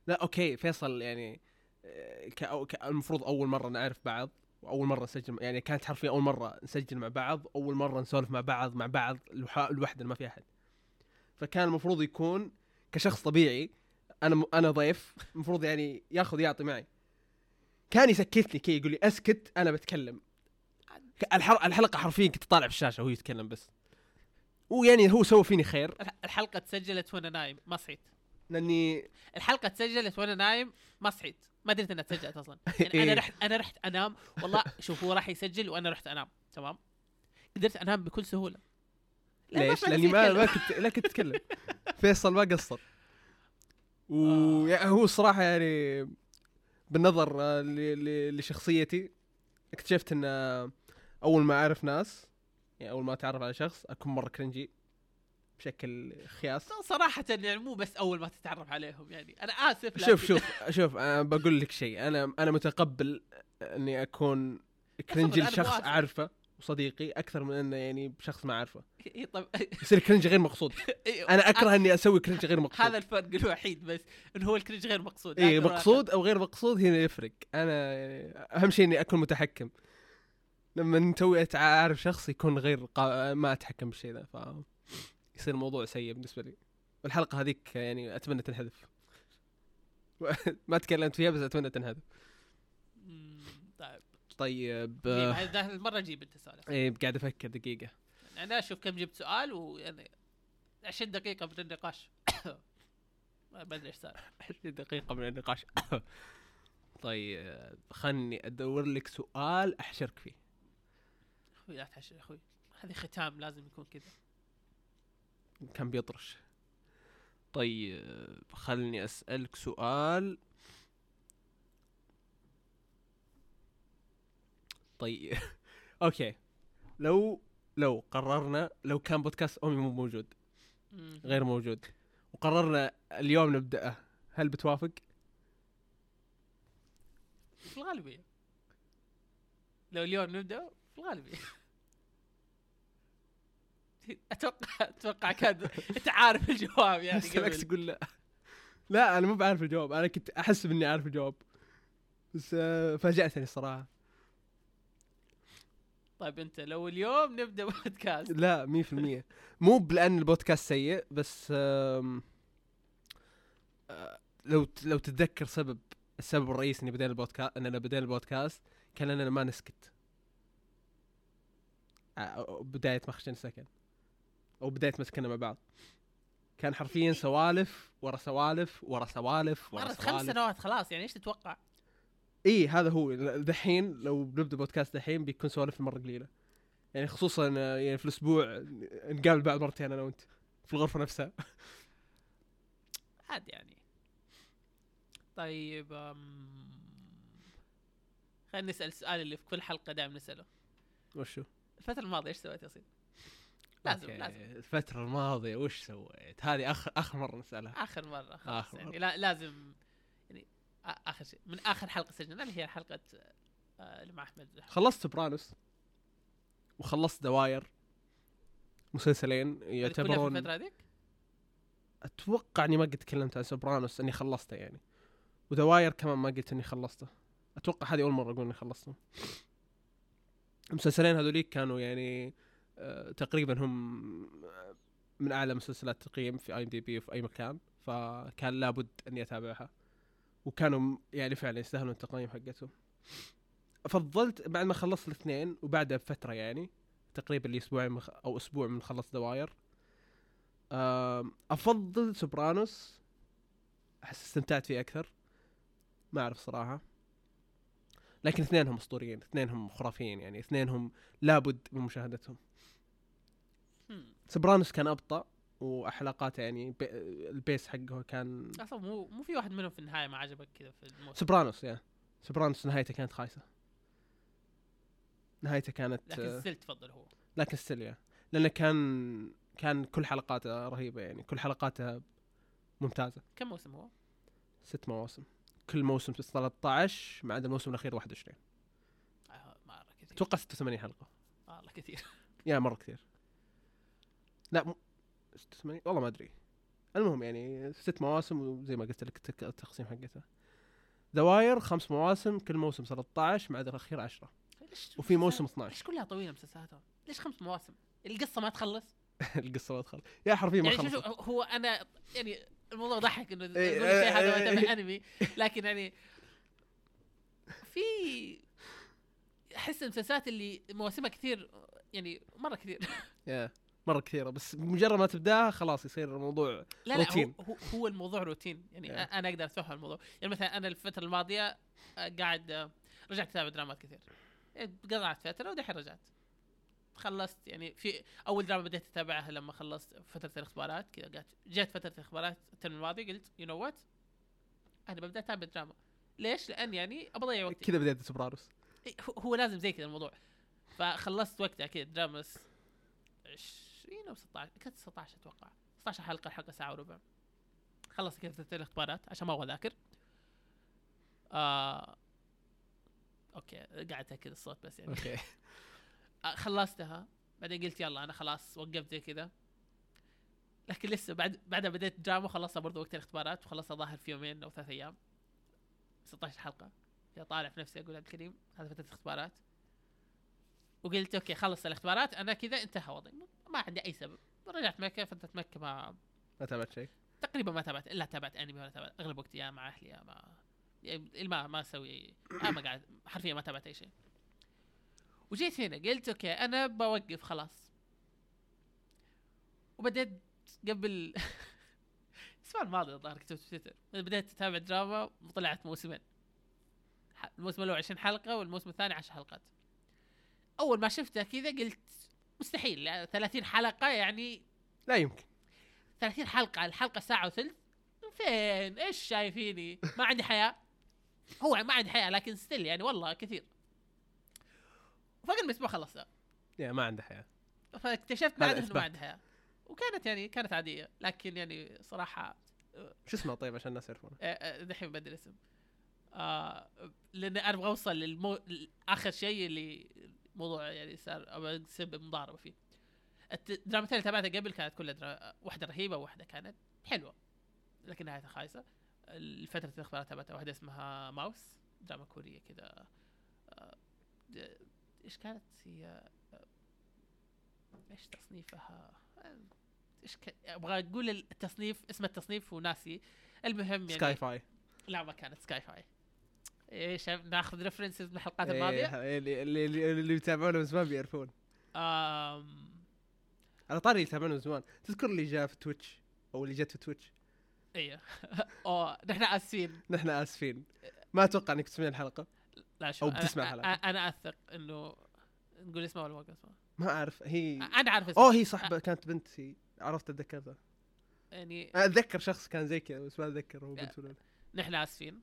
لا أوكي فيصل يعني المفروض أول مرة نعرف بعض وأول مرة نسجل يعني كانت حرفيا أول مرة نسجل مع بعض، أول مرة نسولف مع بعض الوحدة ما في أحد. فكان المفروض يكون كشخص طبيعي أنا ضيف المفروض يعني ياخذ يعطي معي. كان يسكتني كي يقول لي أسكت أنا بتكلم. الحلقة حرفيا كنت طالع في الشاشة وهو يتكلم بس، ويعني هو سوى فيني خير. الحلقة تسجلت وأنا نايم ما صحيت لأني الحلقة تسجلت وأنا نايم ما صحيت. ما درت انها تسجلت اصلا. يعني انا رحت انام والله. شوف هو راح يسجل وانا رحت انام تمام. قدرت انام بكل سهوله. ليش؟ لاني ما كنت اتكلم. فيصل ما قصر. وهو الصراحه يعني بالنظر لشخصيتي اكتشفت ان اول ما اعرف ناس يعني اول ما اتعرف على شخص اكون مره كرنجي بشكل خياس صراحه، يعني مو بس اول ما تتعرف عليهم يعني انا اسف. شوف أنا بقول لك شيء، انا متقبل اني اكون كرنجي لشخص اعرفه وصديقي اكثر من انه يعني بشخص ما اعرفه. طب يصير كرنج غير مقصود. انا اكره اني اسوي كرنج غير مقصود. هذا الفرق الوحيد بس انه هو الكرنج غير مقصود. اي مقصود او غير مقصود هنا يفرق. انا اهم شيء اني اكون متحكم. لما نتوي اعرف شخص يكون غير ما اتحكم بالشيء ذا يصير الموضوع سيء بالنسبه لي. والحلقه هذيك يعني اتمنى تنحذف. ما تكلمت فيها بس اتمنى تنحذف. طيب هذه المره جيب انت سؤال. ايه قاعد افكر دقيقه. انا اشوف كم جبت سؤال ويعني 20 دقيقه من النقاش. ما بدري ايش صار 20 دقيقه من النقاش. طيب خلني ادور لك سؤال احشرك فيه. اخوي لا تحشر يا اخوي، هذه ختام لازم يكون كذا. كان بيطرش. طيب خلني اسالك سؤال. طيب اوكي، لو قررنا، لو كان بودكاست امي مو موجود غير موجود وقررنا اليوم نبداه، هل بتوافق؟ في الغالبيه لو اليوم نبدا في الغالبيه اتوقع كذا. انت عارف الجواب يعني قبل. تقول لا لا انا مو بعارف الجواب، انا كنت احس اني عارف الجواب بس فاجأتني الصراحه. طيب انت لو اليوم نبدا بودكاست؟ لا 100% مو لان البودكاست سيء، بس لو تتذكر السبب الرئيسي اني بدينا البودكاست، اننا بدينا البودكاست كان اننا ما نسكت بدايه ما خشينا سكن او بدايه ما سكننا مع بعض، كان حرفيا سوالف ورا سوالف ورا سوالف ورا سوالف. 5 سنوات خلاص، يعني ايش تتوقع؟ ايه هذا هو. دحين لو بنبدا بودكاست دحين بيكون سوالف مره قليله، يعني خصوصا يعني في الاسبوع نقابل بعض مرتين انا وانت في الغرفه نفسها عاد يعني. طيب خلينا نسال السؤال اللي في كل حلقه دائما نساله. وشو الفتره الماضيه ايش سويت يا سيدي؟ لازم الفتره الماضيه وش سويت؟ هذه اخر مره نسالها. اخر مره خلاص يعني لازم يعني اخر شيء من اخر حلقه سجلنا اللي هي حلقه اللي مع احمد. خلصت سبرانوس وخلصت دواير، مسلسلين يعتبرون في الفتره هذيك. اتوقع اني ما قد تكلمت عن سبرانوس اني خلصته يعني، ودواير كمان ما قلت اني خلصته. اتوقع هذه اول مره اقول اني خلصته. المسلسلين هذوليك كانوا يعني تقريبا هم من اعلى مسلسلات تقييم في IMDb في اي مكان، فكان لابد اني اتابعها، وكانوا يعني فعلا يستاهلون التقييم حقتهم. فضلت بعد ما خلصت الاثنين وبعدها بفتره يعني تقريبا الاسبوعين او اسبوع من خلص دواير، افضل سوبرانوس. احس استمتعت فيه اكثر، ما اعرف صراحه، لكن اثنينهم اسطوريين، اثنينهم خرافيين يعني، اثنينهم لابد من مشاهدتهم. سبرانوس كان ابطأ وحلقاته يعني البيس حقه كان اصلا مو في واحد منهم في النهايه ما عجبك كذا في الموسم؟ سبرانوس يا سبرانوس نهايته كانت خايسه، نهايته كانت لكن ستيل تفضل هو، لكن ستيل يعني لانه كان كل حلقاته رهيبه يعني، كل حلقاته ممتازه. كم موسم هو؟ 6 مواسم، كل موسم 13 ما عدا الموسم الاخير 21. مره كثير، اتوقع 86 حلقه. والله كثير يا مره كثير. لا 86 والله ما ادري. المهم يعني 6 مواسم وزي ما قلت لك التقسيم حقتها. دواير 5 مواسم، كل موسم 13 ما عدا الاخير 10، وفي موسم 12. ليش كلها طويله مسلسلاتها؟ ليش 5 مواسم؟ القصه ما تخلص. القصه ما تخلص يا حرفيا ما خلصت. يعني هو انا يعني الموضوع ضحك انه شيء هذا ما تبع انمي، لكن يعني في احس المسلسلات اللي مواسمها كثير يعني مره كثير مره كثيره، بس مجرد ما تبداها خلاص يصير الموضوع روتين. لا هو الموضوع روتين يعني. انا اقدر اتفهم الموضوع. يعني مثلا انا الفتره الماضيه قاعد رجعت اتابع درامات كثير، قطعت فتره ودحين رجعت خلصت. يعني في اول دراما بديت اتابعها لما خلصت فتره الاختبارات كذا، جت فتره الاختبارات الترم الماضي قلت يو نو وات انا ببدا اتابع دراما. ليش؟ لان يعني اضيع وقتي كذا. بدايه سبرانوس هو لازم زي كذا الموضوع. فخلصت وقتها كذا دراما 20 او 16 كانت 19 اتوقع 16 حلقه، الحلقه ساعه وربع. خلصت كذا ثلاث الاختبارات عشان ما ابغى اذاكر. اوكي قعدتها كذا الصوت بس يعني اوكي. خلصتها بعدين قلت يلا انا خلاص وقفت زي كذا. لكن لسه بعدها بديت دراما، خلصها برضو وقت الاختبارات وخلصها ظاهر في يومين او 3 ايام 16 حلقه. طالع في نفسي اقول عبد الكريم هذا فتره اختبارات، وقلت اوكي خلص الاختبارات انا كذا انتهى وضعي، ما عندي اي سبب. رجعت مكه، فتره مكه ما تابعت شيء تقريبا، ما تابعت الا تابعت انمي ولا تابعت. اغلب وقتي يا مع اهلي يا مع ما اسوي، ما قاعد حرفيا ما تابعت اي شيء. وجيت هنا قلت اوكي انا بوقف خلاص، وبدأت قبل الاسبوع الماضي الظاهر كتبت في تويتر بدأت اتابع دراما وطلعت موسمين، الموسم الاول 20 حلقه والموسم الثاني 10 حلقات. اول ما شفتها كذا قلت مستحيل 30 حلقه، يعني لا يمكن 30 حلقه، الحلقه ساعه وثلث، فين ايش شايفيني ما عندي حياه. هو ما عندي حياه لكن ستيل يعني والله كثير. فقلت الاسبوع خلصها يا ما عندي حياه، فاكتشفت بعد انه ما عندي حياه، وكانت يعني كانت عاديه. لكن يعني صراحه شو اسمه طيب عشان الناس يعرفونه دحين بدل اسم لأن أنا أبغى أوصل لآخر شيء اللي موضوع يعني صار أو سبب مضاربة فيه. الدراما اللي تابعتها قبل كانت كلها واحدة رهيبة وواحدة كانت حلوة لكن نهايتها خايسة. الفترة الأخبارات تابعتها واحدة اسمها ماوس، دراما كورية كذا. إيش كانت هي؟ إيش تصنيفها؟ إيش أبغى أقول التصنيف، اسم التصنيف وناسي. المهم يعني سكاي فاي. لا ما كانت سكاي فاي. ايش ناخذ ريفرنسز من الحلقات الماضيه اللي يتابعونه من زمان بيعرفون. انا طاري يتابعونه من زمان. تذكر اللي جاء في تويتش او اللي جت في تويتش؟ ايوه نحن اسفين ما اتوقع انك تسمعين الحلقه. لا شو او بتسمع الحلقه؟ انا اثق انه نقول اسمها ولا ما اسمها ما اعرف. هي انا عارف اسمها. هي صاحبه كانت بنتي، عرفت اتذكرها يعني. اتذكر شخص كان زي كذا بس ما اتذكر هو بنت ولا. نحن اسفين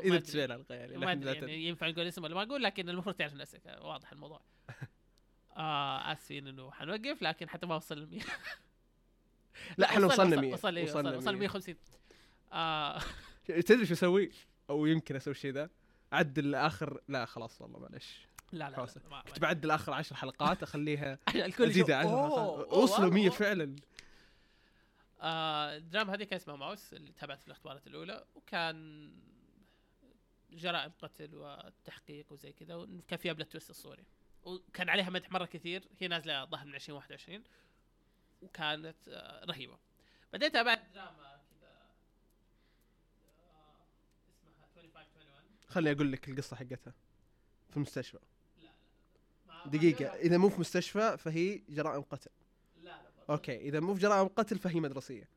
اذا تسوينا الحلقه يعني يعني ينفع نقول اسم ولا ما نقول، لكن المفروض تعرف نفسك. واضح الموضوع. اسفين انه حنوقف لكن حتى ما وصل ال 100. لا احنا وصلنا 100 وصلنا 150. تدري شو اسوي؟ او يمكن اسوي شيء ذا اعدل اخر. لا خلاص والله معلش. لا كنت بعدل اخر 10 حلقات اخليها زياده عن وصلوا 100 فعلا. الدراما هذه كان اسمها ماوس اللي تابعت في الاختبارات الاولى، وكان جرائم قتل والتحقيق وزي كذا، وكان فيها بلاد تويست الصوري، وكان عليها مدح مره كثير. هي نازله ظهر من 2021 وكانت رهيبه. بديت اتابع دراما كذا اسمها 2521. خليني اقول لك القصه حقتها. في مستشفى. لا دقيقه، اذا مو في مستشفى فهي جرائم قتل. لا اوكي، اذا مو في جرائم قتل فهي مدرسيه.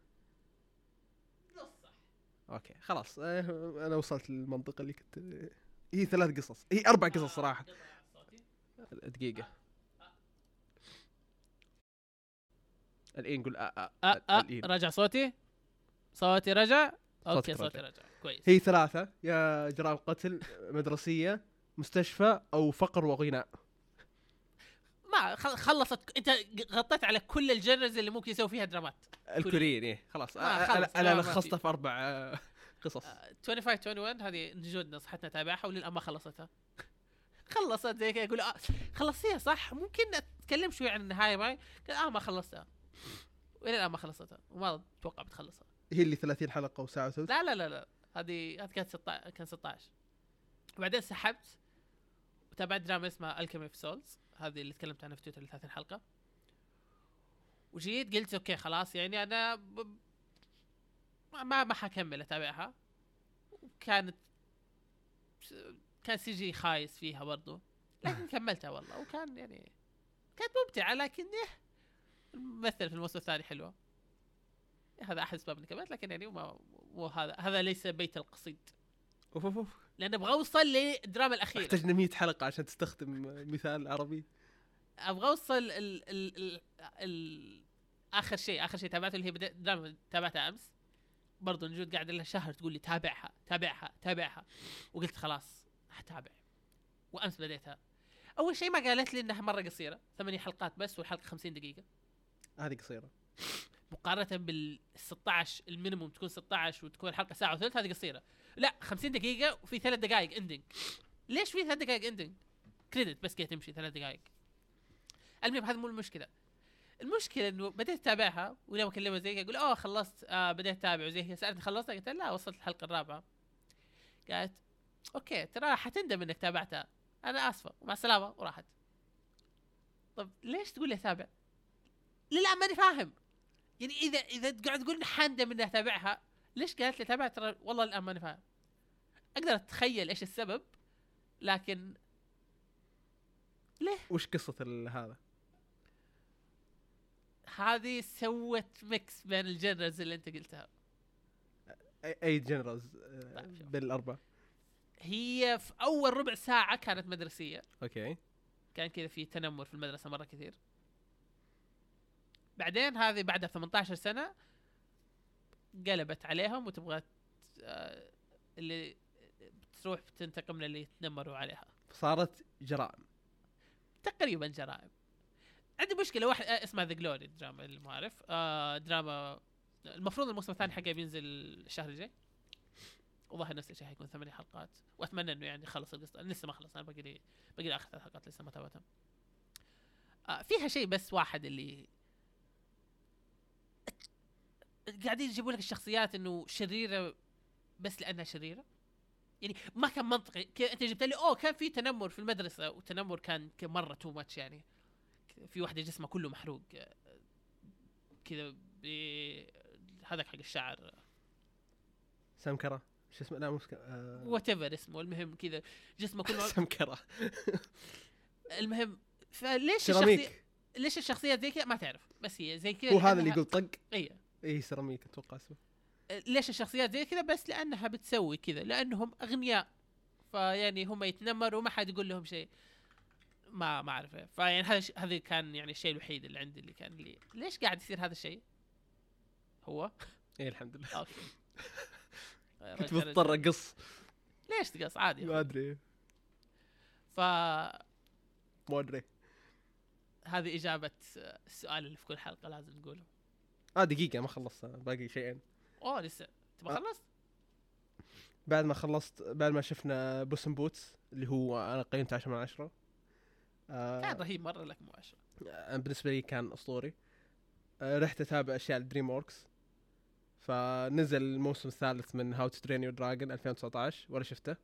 اوكي خلاص انا وصلت للمنطقه اللي كنت. هي 3 قصص، هي 4 قصص صراحه. دقيقه الان قول رجع صوتي رجع. اوكي صوتي رجع كويس. هي 3 يا جرائم قتل، مدرسيه، مستشفى، او فقر وغناء. ما خلصت، انت غطيت على كل الجنرز اللي ممكن يسوي فيها درامات الكوريين. ايه خلاص انا لخصتها في 4 قصص. 2521 هذه نجود نصحتنا تابعها وللآن ما خلصتها. خلصت زي كذا يقول خلصيها صح، ممكن اتكلم شوي عن النهايه معي. قال ما خلصتها وللآن ما خلصتها وما اتوقع بتخلصها. هي اللي 30 حلقه وساعه وثلث. لا هذه كانت 16. وبعدين سحبت وتابعت دراما اسمها Alchemist Souls، هذه اللي تكلمت عنها في تويتر، 30 حلقه. وجيت قلت اوكي خلاص يعني انا ما حكمل اتابعها. كان سيجي خايس فيها برضو لكن كملتها والله، وكان يعني كانت ممتعه. لكن الممثل في الموسم الثاني حلوه، هذا احد اسباب اني كملت. لكن يعني هذا ليس بيت القصيد. لأن أبغى أوصل للدراما الأخيرة. احتاجنا 100 حلقة عشان تستخدم مثال عربي. أبغى أوصل ال آخر شيء تابعته اللي هي دراما تابعتها أمس برضو نجود قاعدة لها شهر تقول لي تابعها تابعها تابعها، وقلت خلاص هتابع. وأمس بديتها. أول شيء ما قالت لي إنها مرة قصيرة، 8 حلقات بس والحلقة 50 دقيقة. هذه قصيرة مقارنة بال16 المينيموم تكون 16 وتكون الحلقة ساعة وثلث، هذه قصيرة. لا 50 دقيقة وفي 3 دقائق إندينج. ليش في 3 دقائق إندينج؟ كريدت بس كده تمشي 3 دقائق. المهم هذا مو المشكلة. المشكلة إنه بديت أتابعها، ولما أكلمها زي أقول أوه خلصت، بديت أتابع زي هي، سألت خلصت؟ قلت لا وصلت الحلقة الرابعة. قالت أوكي ترى حتندم إنك تابعتها، أنا آسفة ومع السلامة، وراحت. طب ليش تقول لي أتابع؟ لا ماني فاهم. يعني إذا تقعد تقول حندم إني أتابعها، ليش قالت لي أتابع؟ ترى والله الآن ماني فاهم. أقدر أتخيل إيش السبب، لكن ليه؟ وش قصة هذا؟ هذه سوت ميكس بين الجنرز اللي انت قلتها. اي جنرز؟ طيب بالاربع. هي في اول ربع ساعة كانت مدرسية. اوكي. كان كذا في تنمر في المدرسة مرة كثير. بعدين هذه بعدها 18 سنة قلبت عليهم وتبغى اللي تروح تنتقم للي تنمروا عليها. صارت جرائم. تقريبا جرائم. عندي مشكلة واحدة اسمها The Glory، دراما اللي ما أعرف، دراما المفروض الموسم الثاني حقه بينزل الشهر الجاي، وظاهر نفس الشيء هيكون 8 حلقات، وأتمنى إنه يعني خلص القصة. لسه ما خلص، أنا باقي لي آخر 3 حلقات لسه ما تابعتهم. فيها شيء بس واحد اللي قاعدين يجيبوا لك الشخصيات إنه شريرة بس لأنها شريرة، يعني ما كان منطقي. أنت جبت لي أوه كان في تنمر في المدرسة، والتنمر كان مرة تو ماتش. يعني في واحدة جسمه كله محروق كذا، هذاك حق الشعر سمكرة، شو اسمه؟ لا مسك whatever اسمه. المهم كذا جسمه كله سمكرة. المهم فليش الشخصية، ليش الشخصية زي كذا ما تعرف، بس هي زي كذا. وهذا اللي يقول طق ايه سيراميك اتوقع اسمه. ليش الشخصيات زي كذا؟ بس لأنها بتسوي كذا لأنهم أغنياء، فيعني هم يتنمروا وما حد يقول لهم شيء. ما اعرفه. فيعني هذا كان يعني الشيء الوحيد اللي عندي اللي كان لي ليش قاعد يصير هذا الشيء هو. ايه الحمد لله. اوكي. كنت مضطر اقص. ليش تقص؟ عادي ما ادري. ما ادري. هذه اجابه السؤال اللي في كل حلقه لازم نقوله. دقيقه ما خلصت، باقي شيئين. لسه تبغى خلصت؟ بعد ما شفنا بوسم بوتس اللي هو انا قيمته 10/10. كان رهيب مرة، لك مو 10. بالنسبة لي كان أسطوري. رحت أتابع أشياء الدريم ووركس، فنزل الموسم الثالث من هاو تو ترين يور دراجون 2019 ولا شفته.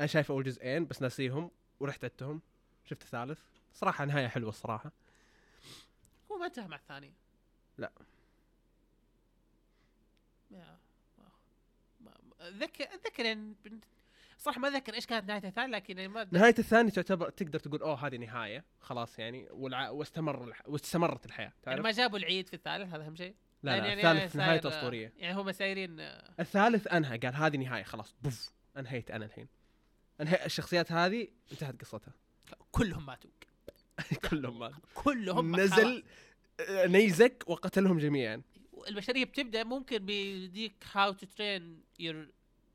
أنا شايف أول جزئين بس ناسيهم، ورحت عدتهم شفت الثالث. صراحة نهاية حلوة الصراحة. هو ما انتهى مع الثاني؟ لا أتذكر يعني صح، ما ذكر إيش كانت نهاية الثاني، لكن نهاية الثاني تعتبر تقدر تقول هذه نهاية خلاص يعني، واستمرت الحياة. يعني ما جابوا العيد في الثالث، هذا أهم شيء. لا يعني الثالث نهاية أسطورية. يعني هم سايرين الثالث أنهى، قال هذه نهاية خلاص، بوف أنهيت أنا الحين، أنهي الشخصيات هذه، انتهت قصتها. كلهم ماتوا. كلهم نزل نيزك وقتلهم جميعا. البشرية بتبدأ ممكن بيديك هاو تو ترين يور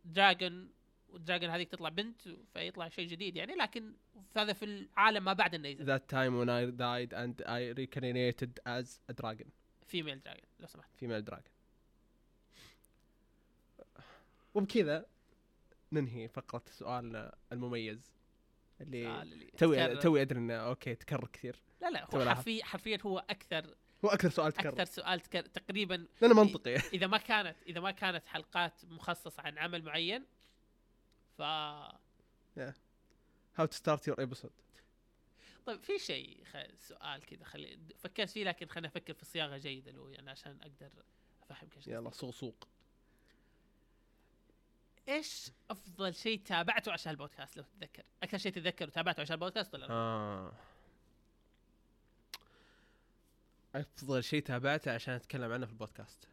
دراجون، والدراجون هذيك تطلع بنت فيطلع شيء جديد يعني، لكن هذا في العالم ما بعد النيزك. That time when I died and I reincarnated as a dragon. Female dragon لو سمحت. Female dragon. وبكذا ننهي فقرة سؤالنا المميز اللي توي أدري إنه أوكي تكرر كثير. لا هو حرفيا هو أكثر سؤال تكرر. أكثر سؤال تكرر تقريبا. لأنه منطقي. إذا ما كانت حلقات مخصصة عن عمل معين. How to start your episode. طيب في شيء سؤال كذا خلي فكرت فيه، لكن خلنا أفكر في صياغة جيدة له يعني عشان أقدر أفهمك. يلا سوق إيش أفضل شيء تابعته عشان البودكاست لو تتذكر؟ أكثر شيء تتذكره تابعته عشان البودكاست ولا لا؟ أفضل شيء تابعته عشان أتكلم عنه في البودكاست.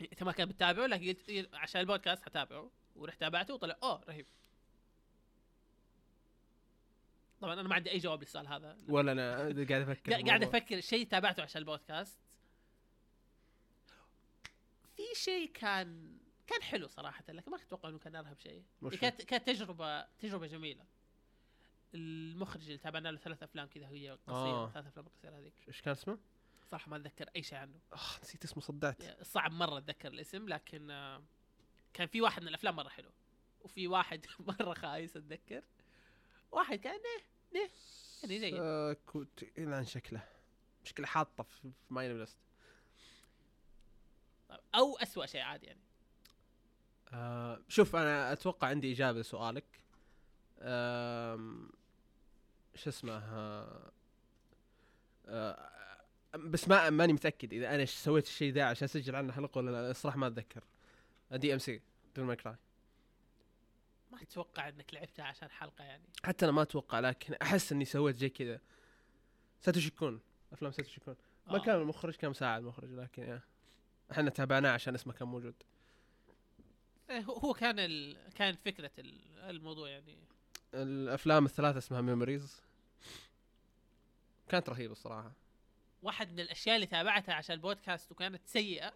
أنت ما كنت بتتابعه لكن قلت عشان البودكاست حتابعه ورحت تابعته وطلع رهيب. طبعا انا ما عندي اي جواب للسؤال هذا ولا انا قاعد افكر شيء تابعته عشان البودكاست. في شيء كان كان حلو صراحه، لكن ما اتوقع انه كان ارهب شيء. كانت تجربه جميله. المخرج اللي تابعنا له 3 افلام كذا، هي قصيره 3 افلام قصيره هذيك، ايش كان اسمه؟ صراحه ما اتذكر اي شيء عنه. نسيت اسمه، صدعت، صعب مره اتذكر الاسم. لكن كان في واحد من الافلام مره حلو، وفي واحد مره خايس اتذكر، واحد كان ايه يعني زي كنت عن شكله حاطه في ماي ليست او اسوأ شيء عادي يعني. شوف انا اتوقع عندي اجابه لسؤالك. شو اسمه، بس ماني متاكد اذا انا سويت الشيء ده عشان اسجل عنه حلقه ولا لا. الصراحه ما اتذكر. دي ام سي ديل مايكراي، ما اتوقع انك لعبتها عشان حلقه يعني. حتى انا ما اتوقع، لكن احس اني سويت زي كذا. ساتوشي كون، افلام ساتوشي كون ما كان المخرج، كان مساعد مخرج، لكن احنا تابعناه عشان اسمه كان موجود. هو كان كانت فكره الموضوع يعني. الافلام 3 اسمها ميمريز، كانت رهيبه الصراحه. واحد من الاشياء اللي تابعتها عشان البودكاست وكانت سيئه،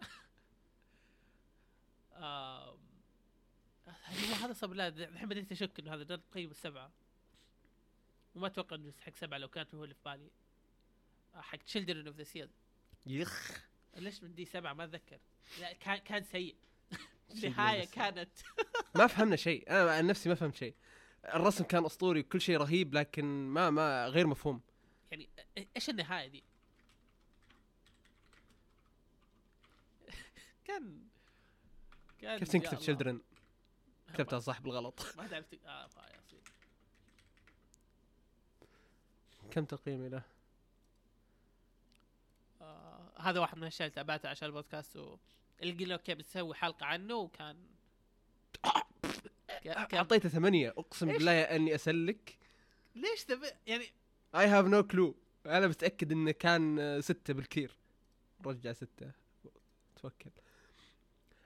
هذا صب. لا الحين بديت اشك انه هذا درجة قيم 7، وما اتوقع انه يستحق 7 لو كانت هو اللي في بالي. حق Children of the Seed، يخ ليش بدي 7؟ ما اتذكر. لا كان سيء النهايه كانت ما فهمنا شيء. انا عن نفسي ما فهمت شيء. الرسم كان اسطوري وكل شيء رهيب، لكن ما غير مفهوم يعني. ايش النهايه دي؟ كان كيف تنكتب children؟ كتبتها صح بالغلط. ما عرفت. يا اصيل كم تقييمي له؟ هذا واحد من الاشياء اللي تابعته عشان البودكاست، اللي قلنا اوكي بتسوي حلقه عنه، وكان اعطيته 8. اقسم بالله اني اسلك. ليش يعني I have no clue. انا متاكد انه كان 6 بالكثير، رجع 6 توكل.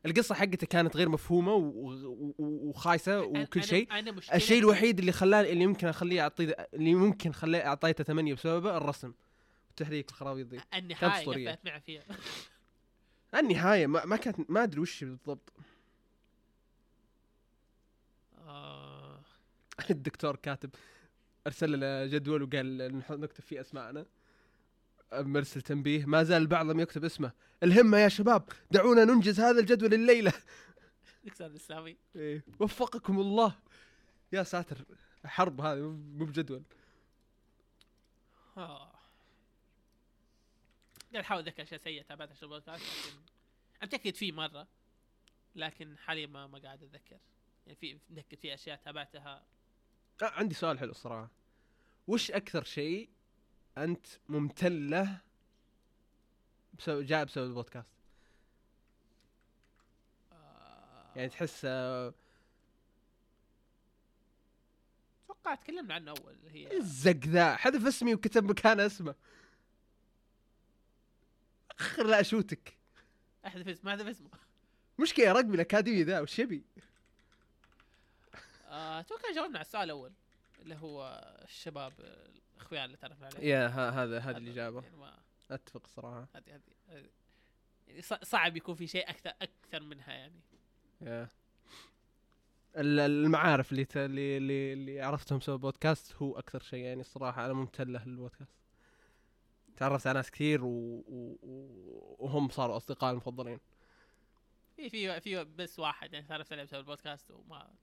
القصة حقته كانت غير مفهومة وخايسة وكل شيء. الشيء الوحيد اللي خلاني، اللي ممكن اخليه اعطيه، اللي ممكن خليه اعطيته 8 بسببه الرسم والتحريك الخرابيط دي. النهاية كانت معي فيها. النهاية ما كانت، ما ادري وش بالضبط. الدكتور كاتب ارسل له جدول وقال نكتب فيه اسماءنا. مرسل تنبيه، ما زال البعض لم يكتب اسمه. الهمة يا شباب، دعونا ننجز هذا الجدول الليلة. نكسر الإسلامي. إيه وفقكم الله. يا ساتر، حرب هذه مو بجدول. قاعد أحاول أذكر أشياء سيئة تابعتها عشان البودكاست، لكن أتأكد فيه مرة، لكن حاليا ما قاعد أتذكر يعني. في أتأكد في أشياء تابعتها. عندي سؤال حلو الصراحة، وش أكثر شيء أنت ممتن له جاء بسبب البودكاست؟ يعني تحس توقع تكلمنا عنه أول، هي الزق ذا حذف اسمي وكتب مكان اسمه. لا أشوتك، أحذف اسمه، أحذف اسمه، مشكلة رقمي الأكاديمي ذا والشبي. توقع جاوبنا على السؤال الأول اللي هو الشباب اخويا اللي تعرف عليه. يا هذا الاجابه يعني. اتفق صراحه. هذه يعني صعب يكون في شيء اكثر منها يعني. يا المعارف اللي عرفتهم سوى بودكاست هو اكثر شيء يعني. الصراحه انا ممتن له البودكاست، تعرفت على ناس كثير وهم صاروا اصدقائي المفضلين. في بس واحد يعني تعرفت عليه بسبب البودكاست، وما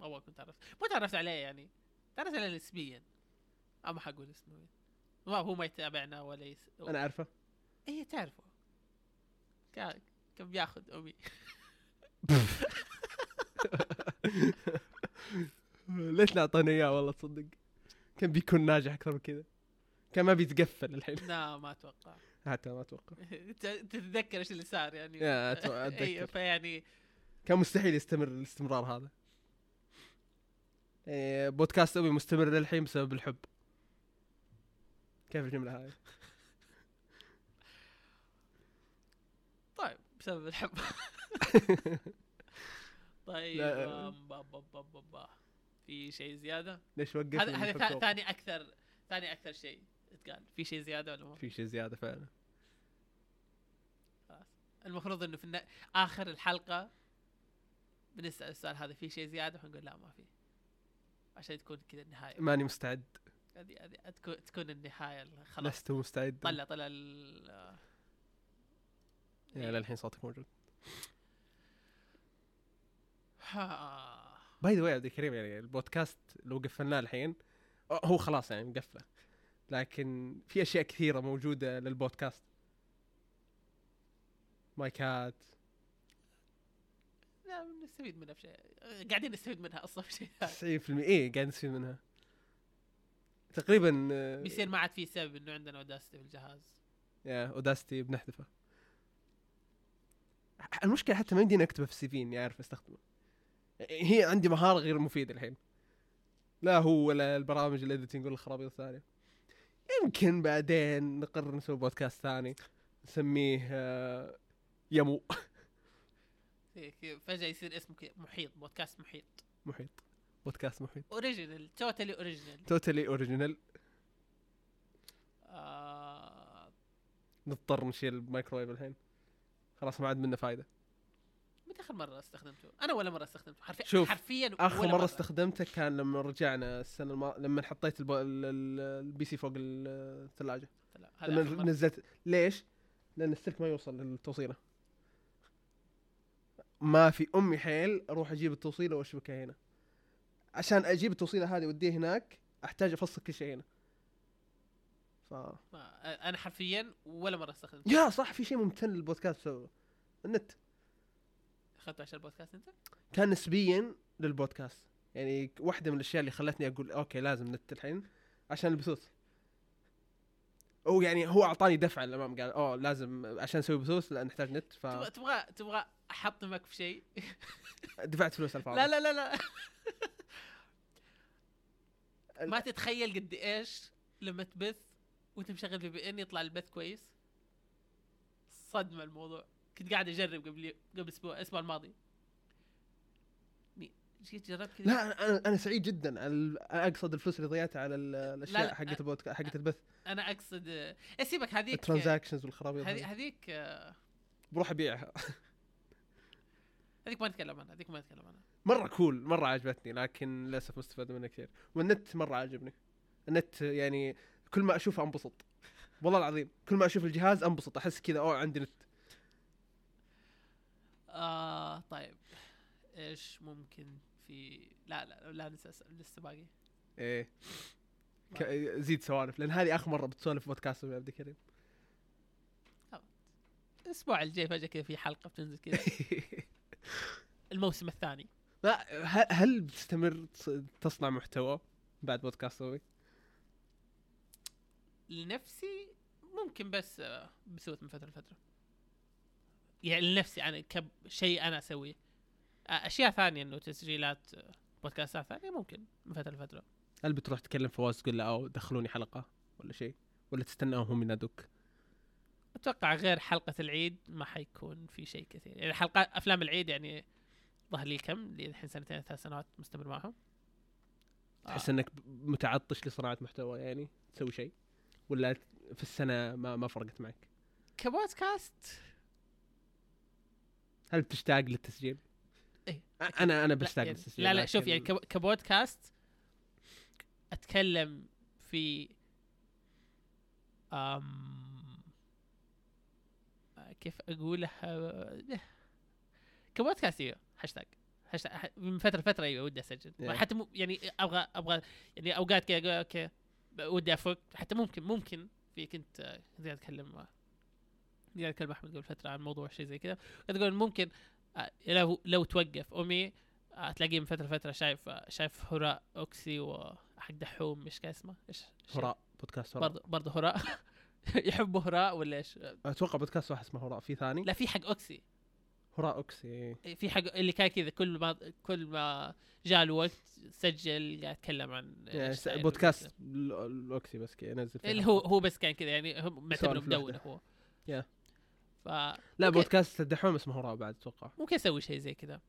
أول كنت تعرف، ما تعرفت عليه يعني، تعرفت عليه نسبيا. ما حقول اسمه، هو ما يتابعنا ولا أنا أعرفه. إيه تعرفه، كم ياخذ أمي. ليش لا أعطاني إياه؟ والله تصدق كان بيكون ناجح أكثر من كذا، كان ما بيتقفل الحين. لا ما أتوقع، حتى ما أتوقع. تتذكر إيش اللي صار يعني؟ أتذكر. فيعني كان مستحيل يستمر الاستمرار هذا. بودكاست أبي مستمر للحين بسبب الحب. كيف الجملة هاي؟ طيب بسبب الحب. طيب في شيء زيادة؟ ليش وقفنا؟ هذا ثاني أكثر شيء اتقال. في شيء زيادة ولا ما في شيء زيادة فعلا؟ المفروض انه في اخر الحلقه بنسال السؤال هذا في شيء زياده ونقول لا ما في، عشان تكون كذا النهايه. ماني مستعد. هذه تكون النهايه خلاص. لست مستعد. طلع يا للحين صوتك موجود. باي ذا واي عبد الكريم، يعني البودكاست لو قفلناه الحين هو خلاص يعني مقفله، لكن في اشياء كثيره موجوده للبودكاست، مايكات لا نستفيد منها بشيء، قاعدين نستفيد منها اصلا بشيء 90%. ايه قاعدين نستفيد منها تقريبا. بيصير ما عاد في سبب انه عندنا اوداستي بالجهاز. يا اوداستي بنحذفه، المشكله حتى ما يمديني اكتبه في السي في اني اعرف استخدمه، هي عندي مهاره غير مفيده الحين، لا هو ولا البرامج الاديتنج ولا الخرابيط الثانيه. يمكن بعدين نقرر نسوي بودكاست ثاني نسميه يمو. فجأة يصير اسمك محيط، بودكاست محيط، محيط بودكاست محيط، اوريجينال، توتالي اوريجينال، توتالي اوريجينال. نضطر نشيل المايكرويف الحين، خلاص ما عاد منه فايده. متى اخر مره استخدمته؟ انا ولا مره استخدمته حرفيا اخر مرة استخدمته كان لما رجعنا السنه لما حطيت البي سي فوق الثلاجه. لما نزلت، ليش؟ لان السلك ما يوصل للتوصيله، ما في امي حيل اروح اجيب التوصيله واشبكها هنا، عشان اجيب التوصيله هذه وديه هناك احتاج افصل كل شيء هنا. انا حرفيا ولا مره استخدمته. يا صح، في شيء ممتن للبودكاست سوى النت. اخذت عشان البودكاست انت؟ كان نسبيا للبودكاست، يعني واحده من الاشياء اللي خلتني اقول اوكي لازم نت الحين عشان البثوث. او يعني هو اعطاني دفعه للامام، قال لازم عشان نسوي بثوث لان نحتاج نت. تبغى احطمك في شيء. دفعت فلوس الفاضي. لا لا لا لا. ما تتخيل قد ايش لما تبث وانت مشغل في بي ان يطلع البث كويس. صدمه الموضوع، كنت قاعد اجرب قبل اسبوع، الاسبوع الماضي جيت جربت كذا. لا انا سعيد جدا. اقصد الفلوس اللي ضيعتها على الاشياء حقت البودكاست حقت البث. انا اقصد اسيبك هذيك الترانزاكشنز والخرابيط هذيك بروح ابيعها. هذيك ما نتكلم عنها. مره كول، مره عجبتني، لكن للاسف مستفاد منها كثير. والنت مره عجبني، النت يعني كل ما اشوفه انبسط والله العظيم، كل ما اشوف الجهاز انبسط، احس كذا عندي نت. طيب ايش ممكن في لا ننسى لسه باقي ايه زيد سوالف، لان هذه اخر مره بتسولف بودكاست مع عبد الكريم. الاسبوع الجاي فجاه كذا في حلقه بتنزل كذا. الموسم الثاني. لا هل بتستمر تصنع محتوى بعد بودكاست سوي لنفسي؟ ممكن، بس بسويت من فتره لفتره يعني لنفسي، انا شيء انا اسويه. اشياء ثانيه انه تسجيلات بودكاستات ثانيه ممكن من فتره لفتره. هل بتروح تكلم فواز تقول له دخلوني حلقه ولا شيء، ولا تستناهم ينادوك؟ اتوقع غير حلقه العيد ما حيكون في شيء كثير، يعني حلقات افلام العيد يعني ظهر لي كم الحين 2-3 سنوات مستمر معهم. تحس انك متعطش لصناعه محتوى، يعني تسوي شيء، ولا في السنه ما فرقت معك كبودكاست؟ هل بتشتاق للتسجيل؟ إيه. انا بشتاق يعني للتسجيل. لا شوف، يعني كبودكاست اتكلم في كيف اقولها كبودكاست. ايوه هاشتاق من فتره لفتره. ايوه ودي اسجل حتى يعني ابغى يعني اوقات كذا اوكي ودي افك حتى ممكن في كنت زي اتكلم يعني كلمة أحمد قبل فترة عن موضوع شيء زي كده، تقول ممكن لو توقف أمي تلاقيه من فترة لفترة شايف هراء أكسي وحق دحوم، مش كاسمه إيش هراء بودكاست، هراء برضه هراء. يحبوا هراء ولا إيش؟ أتوقع بودكاست واحد اسمه هراء، في ثاني لا، في حق أكسي، هراء أكسي، في حق اللي كان كذا كل ما جاء الوقت سجل قاعد يتكلم عن بودكاست الأكسي، بس كذا نزل اللي هو بس كان كذا يعني معتبره مدونة هو. يا لا بودكاست الدحوم اسمه هراء بعد، اتوقع ممكن اسوي شيء زي كذا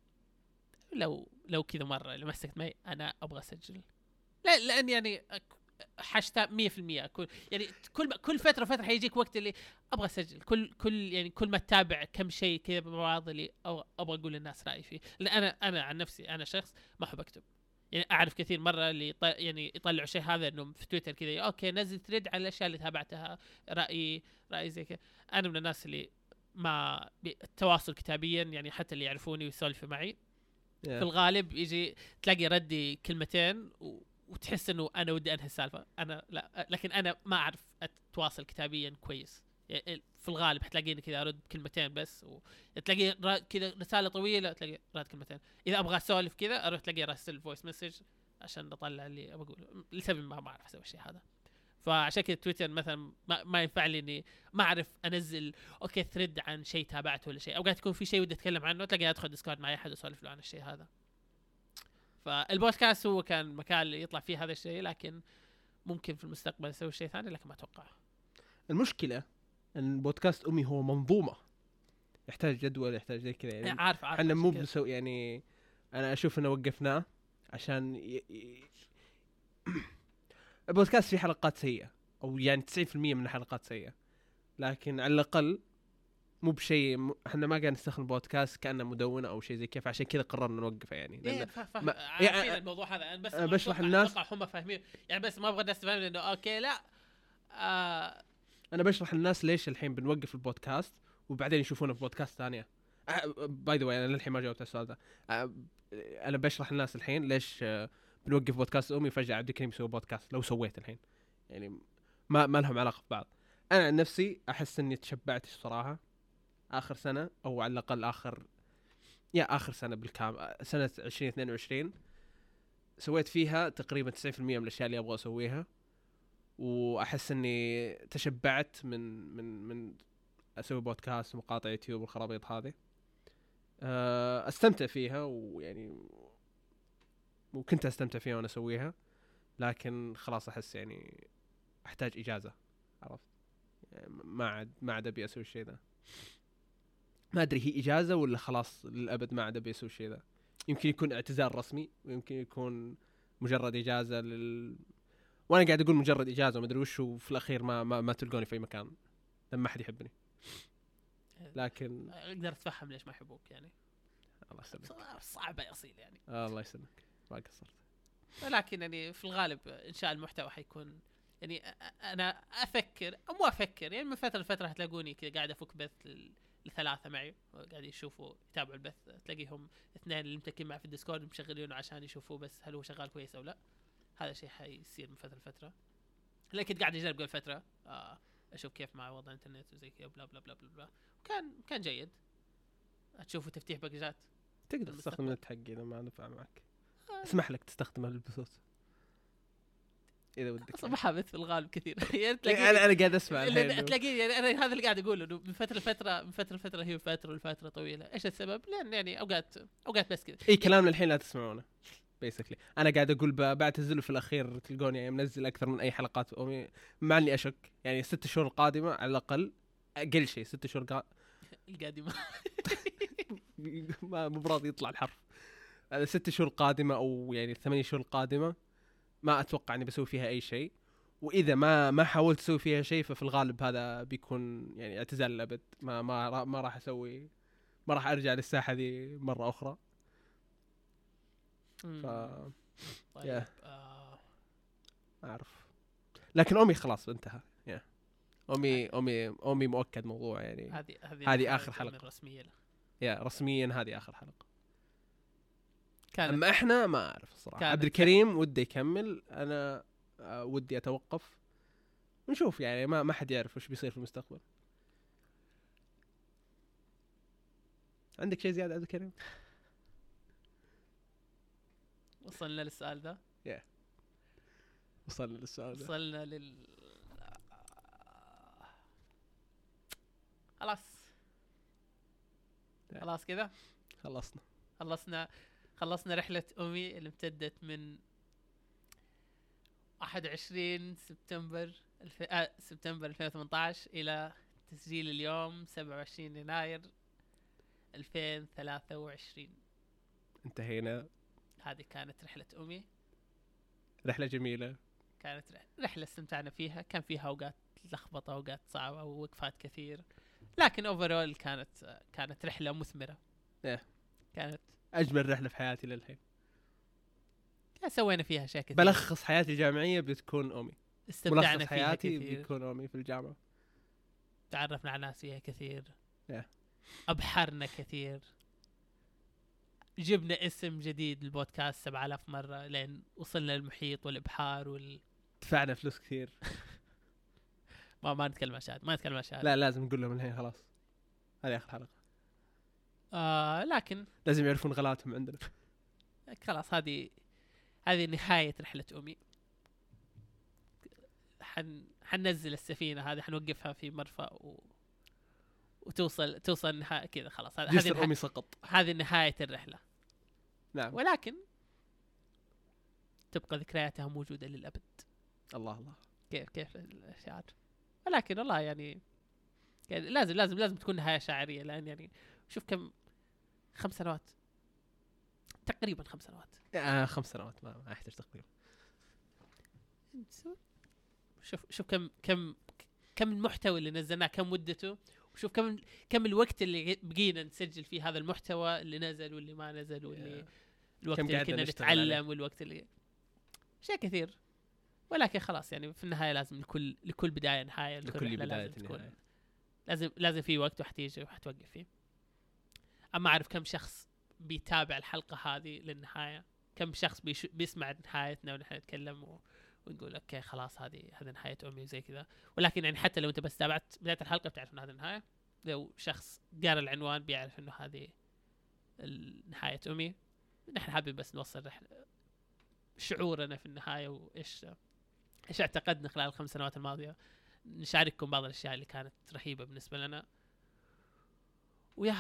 لو كذا مره لمسكت معي انا ابغى اسجل. لا لان يعني حشتاب 100%. كل فتره حيجيك وقت اللي ابغى اسجل كل يعني كل ما تتابع كم شيء كذا ببعض اللي ابغى اقول للناس رايي فيه. لأن انا عن نفسي انا شخص ما احب اكتب. يعني اعرف كثير مره اللي يعني يطلعوا شيء هذا انه في تويتر كذا اوكي نزل تريد على الاشياء اللي تابعتها رايي زي كذا. انا من الناس اللي ما التواصل كتابيا، يعني حتى اللي يعرفوني ويسولفوا معي في الغالب يجي تلاقي ردي كلمتين وتحس انه انا ودي انهي السالفه. انا لا، لكن انا ما اعرف اتواصل كتابيا كويس. يعني في الغالب حتلاقيني كذا ارد كلمتين بس، وتلاقي كذا رساله طويله تلاقي رد كلمتين. اذا ابغى اسولف كذا اروح تلاقي راسل فويس مسج عشان اطلع اللي ابغى اقوله، لسبب ما اعرف اسوي الشيء هذا. فعشان كذا تويتر مثلا ما ينفع لي اني ما اعرف انزل اوكي ثريد عن شيء تابعته ولا شيء. اوقات يكون في شيء ودي اتكلم عنه تلاقي ادخل ديسكورد مع اي احد واسولف له عن الشيء هذا. فالبودكاست هو كان مكان اللي يطلع فيه هذا الشيء، لكن ممكن في المستقبل اسوي شيء ثاني، لكن ما اتوقع. المشكله ان البودكاست امي هو منظومه، يحتاج جدول، يحتاج زي كذا. يعني عارف احنا مو بنسوي، يعني انا اشوف انه وقفناه عشان البودكاست فيه حلقات سيئه، او يعني 90% من الحلقات سيئه، لكن على الاقل مو بشيء. احنا ما قاعد نستخدم بودكاست كأنه مدونة او شيء زي كيف، عشان كذا قررنا نوقفه. يعني عارفين الموضوع هذا. انا بس بشرح الناس هم فاهمين، يعني بس ما ابغى الناس تفهم انه اوكي لا انا بشرح الناس ليش الحين بنوقف البودكاست وبعدين يشوفونه في بودكاست ثانيه. باي ذا واي، انا للحين ما جاوبت السؤال ده. انا بشرح الناس الحين ليش بنوقف بودكاست امي فجاه عبد الكريم يسوي بودكاست. لو سويت الحين يعني ما لهم علاقه ببعض. انا عن نفسي احس اني تشبعت الصراحه آخر سنة، أو على الأقل آخر سنة بالكامل، سنة 2022 سويت فيها تقريبا 90% من الأشياء اللي أبغى أسويها، وأحس أني تشبعت من أسوي بودكاست ومقاطع يوتيوب والخرابيط هذه. أستمتع فيها، ويعني وكنت أستمتع فيها وأنا أسويها، لكن خلاص أحس يعني أحتاج إجازة. عرفت يعني ما عاد أبي أسوي الشيء ده. ما أدري هي إجازة ولا خلاص للأبد ما عاد بيسوي شيء ذا. يمكن يكون اعتزال رسمي، ويمكن يكون مجرد إجازة وأنا قاعد أقول مجرد إجازة، ما أدري وش. وفي الأخير ما تلقوني في أي مكان لما أحد يحبني. لكن أقدر أتفهم ليش ما يحبوك. يعني الله يسلمك، صعبة يا أصيل. يعني الله يسلمك، ما قصرت. ولكن يعني في الغالب إنشاء المحتوى حيكون، يعني أنا أفكر أو ما أفكر، يعني من فترة لفترة هتلاقوني كذا قاعد أفك بث الثلاثة معي قاعد يشوفوا يتابعوا البث. تلاقيهم اثنين اللي متكين معي في الديسكورد مشغلينه عشان يشوفوا بس هل هو شغال كويس أو لا. هذا الشيء حيصير من فترة لفترة، لكن قاعد يجرب قبل فترة أشوف كيف مع وضع الإنترنت وزي كذا بلا بلا بلا بلا، وكان جيد. هتشوفوا تفتيح باكجات تقدر تستخدم الحق إذا ما نفع معك، اسمح لك تستخدم البثوث اذا ودك. اصلا ما حابث في الغالب كثير. انا قاعد اسمع الحين تلاقيني، يعني انا هذا اللي قاعد اقوله انه من فتره لفتره هي فتره والفتره طويله. ايش السبب؟ لان يعني اوقات بس كذا اي كلام للحين لا تسمعونه. بيسكلي انا قاعد اقول بعتزله في الاخير تلقوني منزل اكثر من اي حلقات امي، مع اني اشك يعني 6 شهور القادمه على الاقل، اقل شيء 6 شهور القادمه مو براضي يطلع الحرف. 6 شهور القادمه او يعني 8 شهور القادمه ما اتوقع اني بسوي فيها اي شيء، واذا ما حاولت اسوي فيها شيء ففي الغالب هذا بيكون يعني اعتزال الابد. ما راح اسوي، ما راح ارجع للساحه دي مره اخرى. طيب اعرف، لكن امي خلاص انتهى. امي مؤكد موضوع، يعني هذه اخر حلقه رسميه رسميا. هذه اخر حلقه. اما احنا ما اعرف الصراحه، عبد الكريم ودي يكمل، انا ودي اتوقف، نشوف. يعني ما حد يعرف وش بيصير في المستقبل. عندك شيء زياده عبد الكريم؟ وصلنا للسؤال ذا. وصلنا لل خلاص كذا خلصنا رحلة أمي اللي امتدت من 21 سبتمبر 2018 إلى تسجيل اليوم 27 يناير 2023. انتهينا. هذه كانت رحلة أمي، رحلة جميلة كانت رحلة استمتعنا فيها. كان فيها أوقات لخبطة أوقات صعبة ووقفات كثير، لكن أوفرول كانت رحلة مثمرة. إيه كانت أجمل رحلة في حياتي للحين. سوينا فيها أشياء كثير. بلخص حياتي الجامعية بتكون أمي. استمتعنا فيها حياتي كثير. بتكون أمي في الجامعة. تعرفنا على ناس فيها كثير. إيه. أبحرنا كثير. جبنا اسم جديد للبودكاست 7000 مرة لأن وصلنا للمحيط والإبحار دفعنا فلوس كثير. ما نتكلم أشياء لا لازم نقول لهم الحين خلاص هذه آخر حلقة. لكن لازم يعرفون غلطهم عندنا. خلاص هذه نهاية رحلة أمي. حننزل السفينة هذه، حنوقفها في مرفأ وتوصل نهاية كذا خلاص. جسر أمي سقط. هذه نهاية الرحلة. نعم. ولكن تبقى ذكرياتها موجودة للأبد. الله كيف الشعر. ولكن والله يعني لازم تكون نهاية شاعرية، لأن يعني شوف كم 5 سنوات تقريبا 5 سنوات 5 سنوات ما يحتاج تقريبا. شوف كم المحتوى اللي نزلناه، كم مدته، وشوف كم الوقت اللي بقينا نسجل فيه هذا المحتوى اللي نزل واللي ما نزل واللي الوقت اللي كنا نتعلم والوقت اللي شيء كثير. ولكن خلاص يعني في النهاية لازم لكل بداية نهاية، لكل بداية نهاية لازم في وقت وحتيجي وحتوقف فيه. أما أعرف كم شخص بيتابع الحلقة هذه للنهاية، كم شخص بيسمع نهايتنا ونحن نتكلم ونقول اوكي خلاص هذه نهاية أمي وزي كذا. ولكن يعني حتى لو انت بس تابعت بداية الحلقة بتعرف ان هذه النهاية، لو شخص قرأ العنوان بيعرف انه هذه نهاية أمي. نحن حابين بس نوصل شعورنا في النهاية وايش اعتقدنا خلال 5 سنوات الماضية، نشارككم بعض الاشياء اللي كانت رهيبة بالنسبة لنا. ويا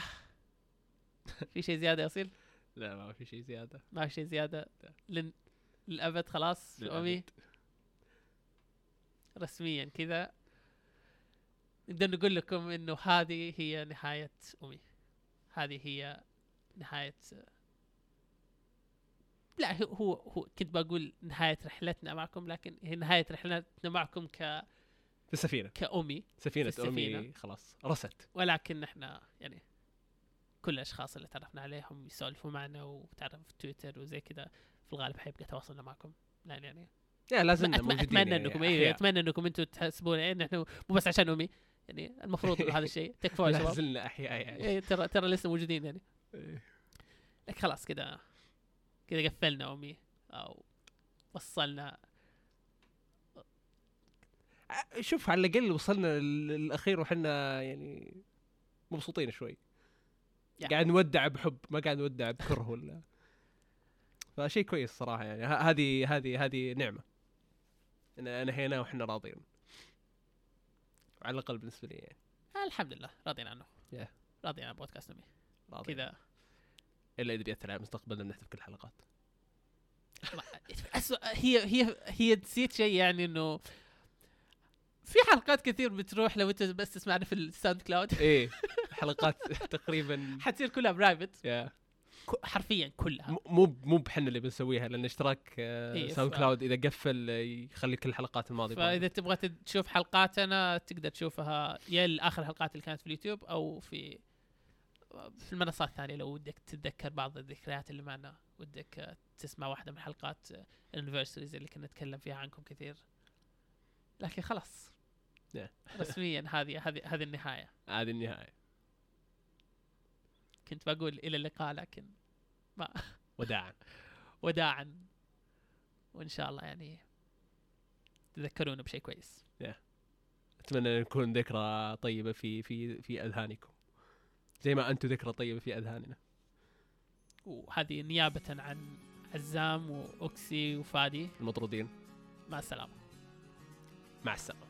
في شيء زيادة يصير؟ لا ما في شيء زيادة. ما في شيء زيادة للأبد خلاص. أمي رسميا كذا نقدر نقول لكم إنه هذه هي نهاية أمي. هذه هي نهاية، لا هو كنت بقول نهاية رحلتنا معكم، لكن هي نهاية رحلتنا معكم في السفينة كأمي. سفينة أمي خلاص رست. ولكن نحن يعني كل الأشخاص اللي تعرفنا عليهم يسولفوا معنا وتعرف في تويتر وزي كده، في الغالب حيبقى تواصلنا معكم. لأن يعني لازم أتمنى أنكم أتمنى أنكم أنتوا تحسبون إن إحنا مو بس عشان أمي، يعني المفروض هذا الشيء تكفوا يا شباب. لازلنا أحياء يعني. ترى لسه موجودين يعني. لك خلاص كده قفلنا أمي أو وصلنا. شوف على الأقل وصلنا الأخير وحنا يعني مبسوطين شوي. قاعد نودع بحب، ما قاعد نودع بكره ولا فشيء كويس صراحة. يعني هذه نعمة إن أنا هنا وإحنا راضين على الأقل بالنسبة لي يعني. الحمد لله راضين عنه. راضين عن بودكاست نمي كذا. إلا إذا بيأثر على مستقبلنا بنحتفل كل الحلقات. هي نسيت شيء يعني إنه في حلقات كثير بتروح لو انت بس تسمعنا في الساوند كلاود. ايه حلقات تقريبا حتصير كلها برايفت. حرفيا كلها مو بحنا اللي بنسويها، لان اشتراك ساوند كلاود اذا قفل يخلي كل الحلقات الماضيه. فاذا تبغى تشوف حلقاتنا تقدر تشوفها يا الاخر الحلقات اللي كانت في اليوتيوب او في المنصات الثانيه. لو ودك تتذكر بعض الذكريات اللي معنا، ودك تسمع واحده من حلقات الانيفرساريز اللي كنا نتكلم فيها عنكم كثير. لكن خلاص رسميا هذه النهاية. هذه النهاية. كنت بقول إلى اللقاء لكن ما وداعا وإن شاء الله يعني تذكرونا بشيء كويس. أتمنى أن نكون ذكرى طيبة في أذهانكم زي ما أنتم ذكرى طيبة في أذهاننا. وهذه نيابة عن عزام وأكسي وفادي المطرودين. مع السلامة. مع السلامة.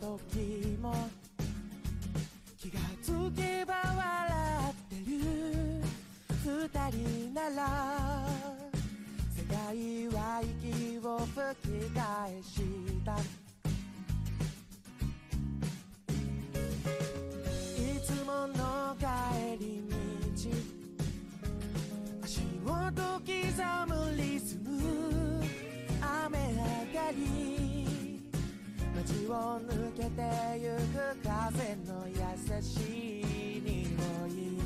時も気がつけば笑ってる二人なら世界は息を吹き返し気を抜けてゆく風の優しい匂い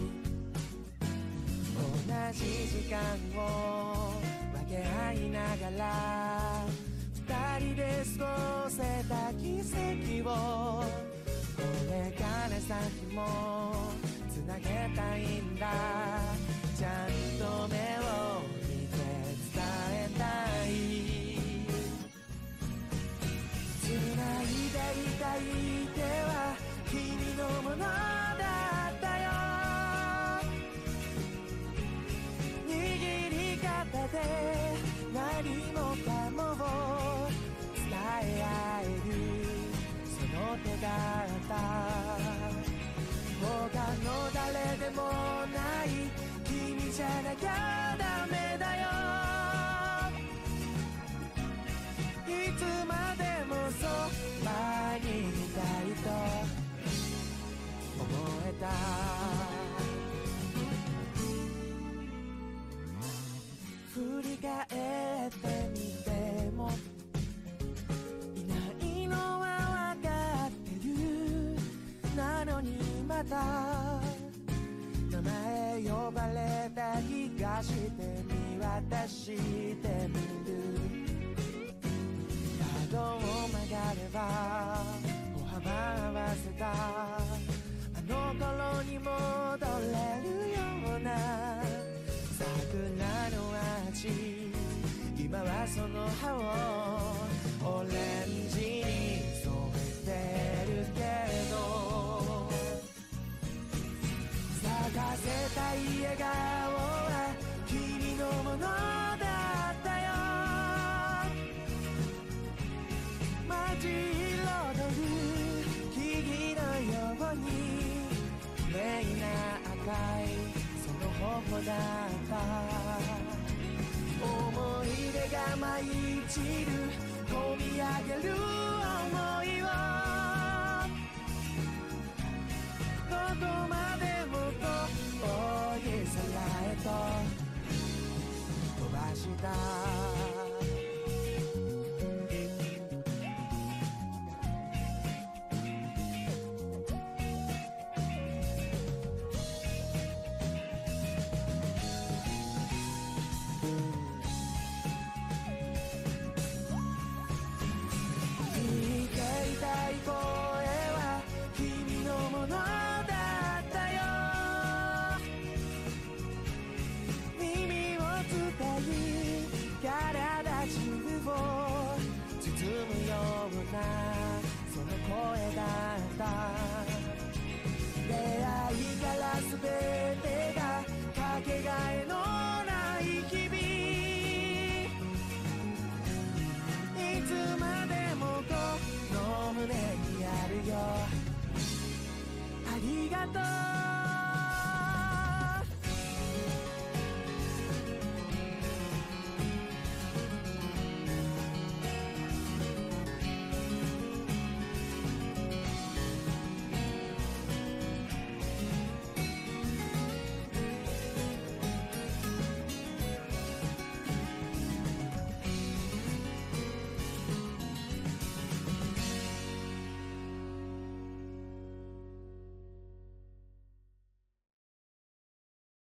同じ時間を分け合いながら二人で過ごせた奇跡をこれから先もつなげたいんだちゃんと目を見て伝えたい繋いでいたい手は君のものだったよ握り方で何もかもを伝え合えるその手だった他の誰でもない君じゃなきゃダメだよいつまでそばにいたいと思えた振り返ってみてもいないのは分かってるなのにまた名前呼ばれた気がして見渡してみるどう曲がれば歩幅合わせたあの頃に戻れるような桜の味今はその葉をオレンジに染めてるけど探せたい笑顔は君のものだったよ彩る木々のように綺麗な赤いその頬だった思い出が舞い散る込み上げる想いをどこまでも遠い空へと飛ばしたその声だった出会いから全て